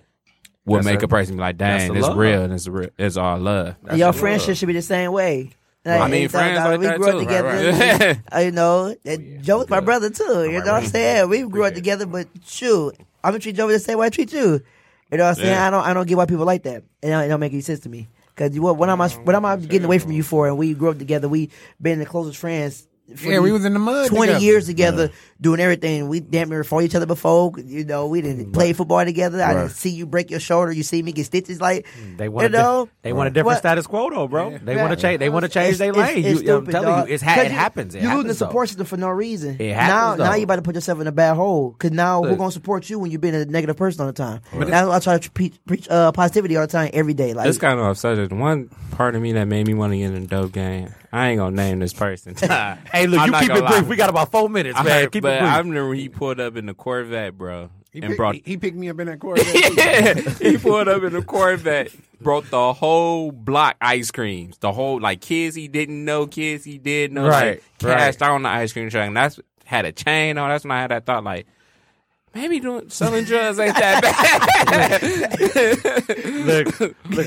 will that's make a, a person be like, dang, it's real and it's real. It's all love. That's your friendship love. Should be the same way. Like, I mean, friends like we that grew too. Up together. Right, right. We, you know, oh, yeah. Joe was my brother, too. You right, know right. what I'm saying? We grew up together, but shoot, I'm going to treat Joe the same way I treat you. You know what I'm saying? Yeah. I don't I don't get why people like that. It don't, it don't make any sense to me. Because what, what, what am I getting away from you for? And we grew up together. We been the closest friends. Yeah, we was in the mud twenty together. years together yeah. doing everything. We damn near fought each other before. You know, we didn't right. play football together. Right. I didn't see you break your shoulder. You see me get stitches. Like they want, you know? di- they want a different what? status quo, though, bro. Yeah. They yeah. want to change. They want to change their lane. It's, it's you, stupid, I'm telling you, it's ha- it you, happens. It you lose the support system for no reason. It happens. Now, now you about to put yourself in a bad hole because now Look. we're gonna support you when you've been a negative person all the time. Right. Now I try to preach, preach uh, positivity all the time, every day. Like it's kind of upsetting. One part of me that made me want to get in the dope game. I ain't gonna name this person. Hey, look, I'm you keep it lie. brief. We got about four minutes, I man. Heard, keep but it brief. I remember when he pulled up in the Corvette, bro. He, and picked, brought... he picked me up in that Corvette. yeah, he pulled up in the Corvette, brought the whole block ice creams. The whole, like, kids he didn't know, kids he did know. Right, like, cashed right. out on the ice cream truck. And that's had a chain on. That's when I had that thought, like, maybe doing selling drugs ain't that bad. look, look.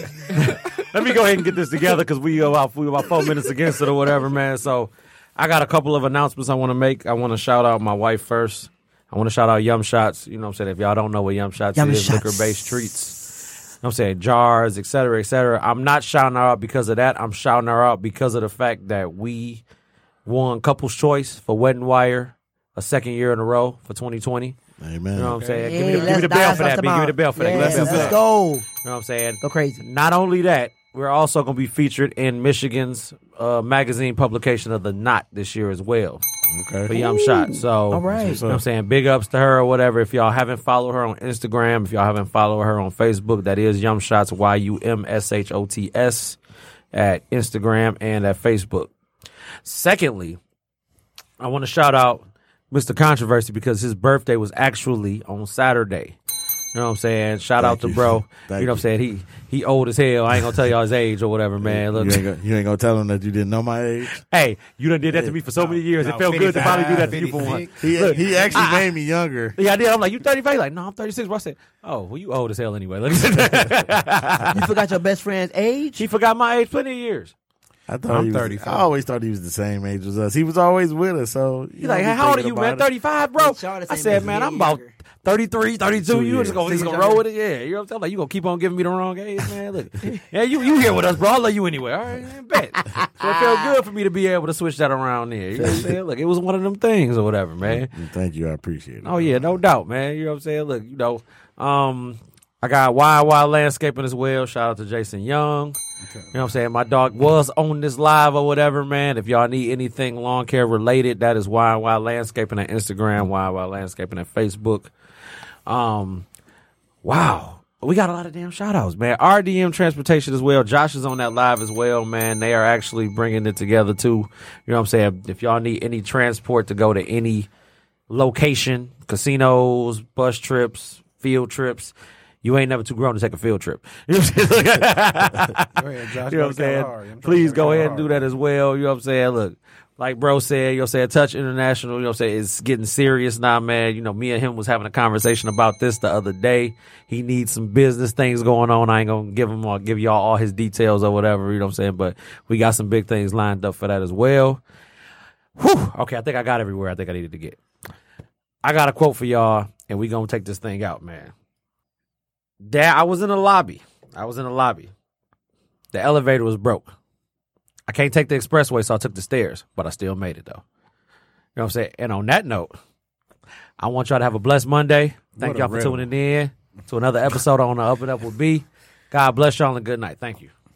Let me go ahead and get this together because we about, we about four minutes against it or whatever, man. So... I got a couple of announcements I want to make. I want to shout out my wife first. I want to shout out Yum Shots. You know what I'm saying? If y'all don't know what Yum Shots Yum is, liquor-based treats. You know what I'm saying? Jars, et cetera, et cetera. I'm not shouting her out because of that. I'm shouting her out because of the fact that we won Couples Choice for Wedding Wire a second year in a row for twenty twenty. Amen. You know what I'm saying? Hey, give, me the, give me the bell for that, B. Give me the bell for yeah, that. Let's, let's that. go. You know what I'm saying? Go crazy. Not only that, we're also going to be featured in Michigan's uh, magazine publication of The Knot this year as well. Okay. For Yum Shots. So, all right. You know what I'm saying? Big ups to her or whatever. If y'all haven't followed her on Instagram, if y'all haven't followed her on Facebook, that is Yum Shots, Y U M S H O T S, at Instagram and at Facebook. Secondly, I want to shout out Mister Controversy because his birthday was actually on Saturday. You know what I'm saying? Shout Thank out to you. bro. Thank you know what I'm saying? He he old as hell. I ain't gonna tell y'all his age or whatever, man. Look, you ain't, you ain't gonna tell him that you didn't know my age. Hey, you done did that to me for so no, many years. No, it felt good to finally do that to you for one. He, Look, he actually I, made me younger. Yeah, I did. I'm like, you thirty-five? He's like, no, I'm thirty-six. Bro, I said, oh, well, you old as hell anyway. Let me you forgot your best friend's age? He forgot my age plenty of years. I thought I'm he was, thirty-five. I always thought he was the same age as us. He was always with us. So he's like, hey, how old are you, man? It. thirty-five, bro. I said, man, I'm about thirty-three, thirty-two. You just gonna, just gonna roll with it, yeah. You know what I'm saying? Like, you gonna keep on giving me the wrong age, man. Look, yeah, you you here with us, bro. I love you anyway. All right, man, bet. So it felt good for me to be able to switch that around there. You know what I'm saying? Look, it was one of them things or whatever, man. Thank you, I appreciate it. Oh yeah, no doubt, man. You know what I'm saying? Look, you know, um, I got Y Y Landscaping as well. Shout out to Jason Young. You know what I'm saying? My dog was on this live or whatever, man. If y'all need anything lawn care related, that is Y Y Landscaping on Instagram, Y Y Landscaping on Facebook. Um, wow. We got a lot of damn shout-outs, man. R D M Transportation as well. Josh is on that live as well, man. They are actually bringing it together, too. You know what I'm saying? If y'all need any transport to go to any location, casinos, bus trips, field trips, you ain't never too grown to take a field trip. You know what I'm saying? Please go ahead and do that as well. You know what I'm saying? Look, like bro said, you know what I'm saying? Touch International, you know what I'm saying? It's getting serious now, man. You know, me and him was having a conversation about this the other day. He needs some business things going on. I ain't going to give him or give y'all all his details or whatever. You know what I'm saying? But we got some big things lined up for that as well. Whew. Okay, I think I got everywhere I think I needed to get. I got a quote for y'all, and we going to take this thing out, man. Dad, I was in the lobby. I was in the lobby. The elevator was broke. I can't take the expressway, so I took the stairs, but I still made it, though. You know what I'm saying? And on that note, I want y'all to have a blessed Monday. Thank y'all for tuning in to another episode on the Up and Up with B. God bless y'all and good night. Thank you.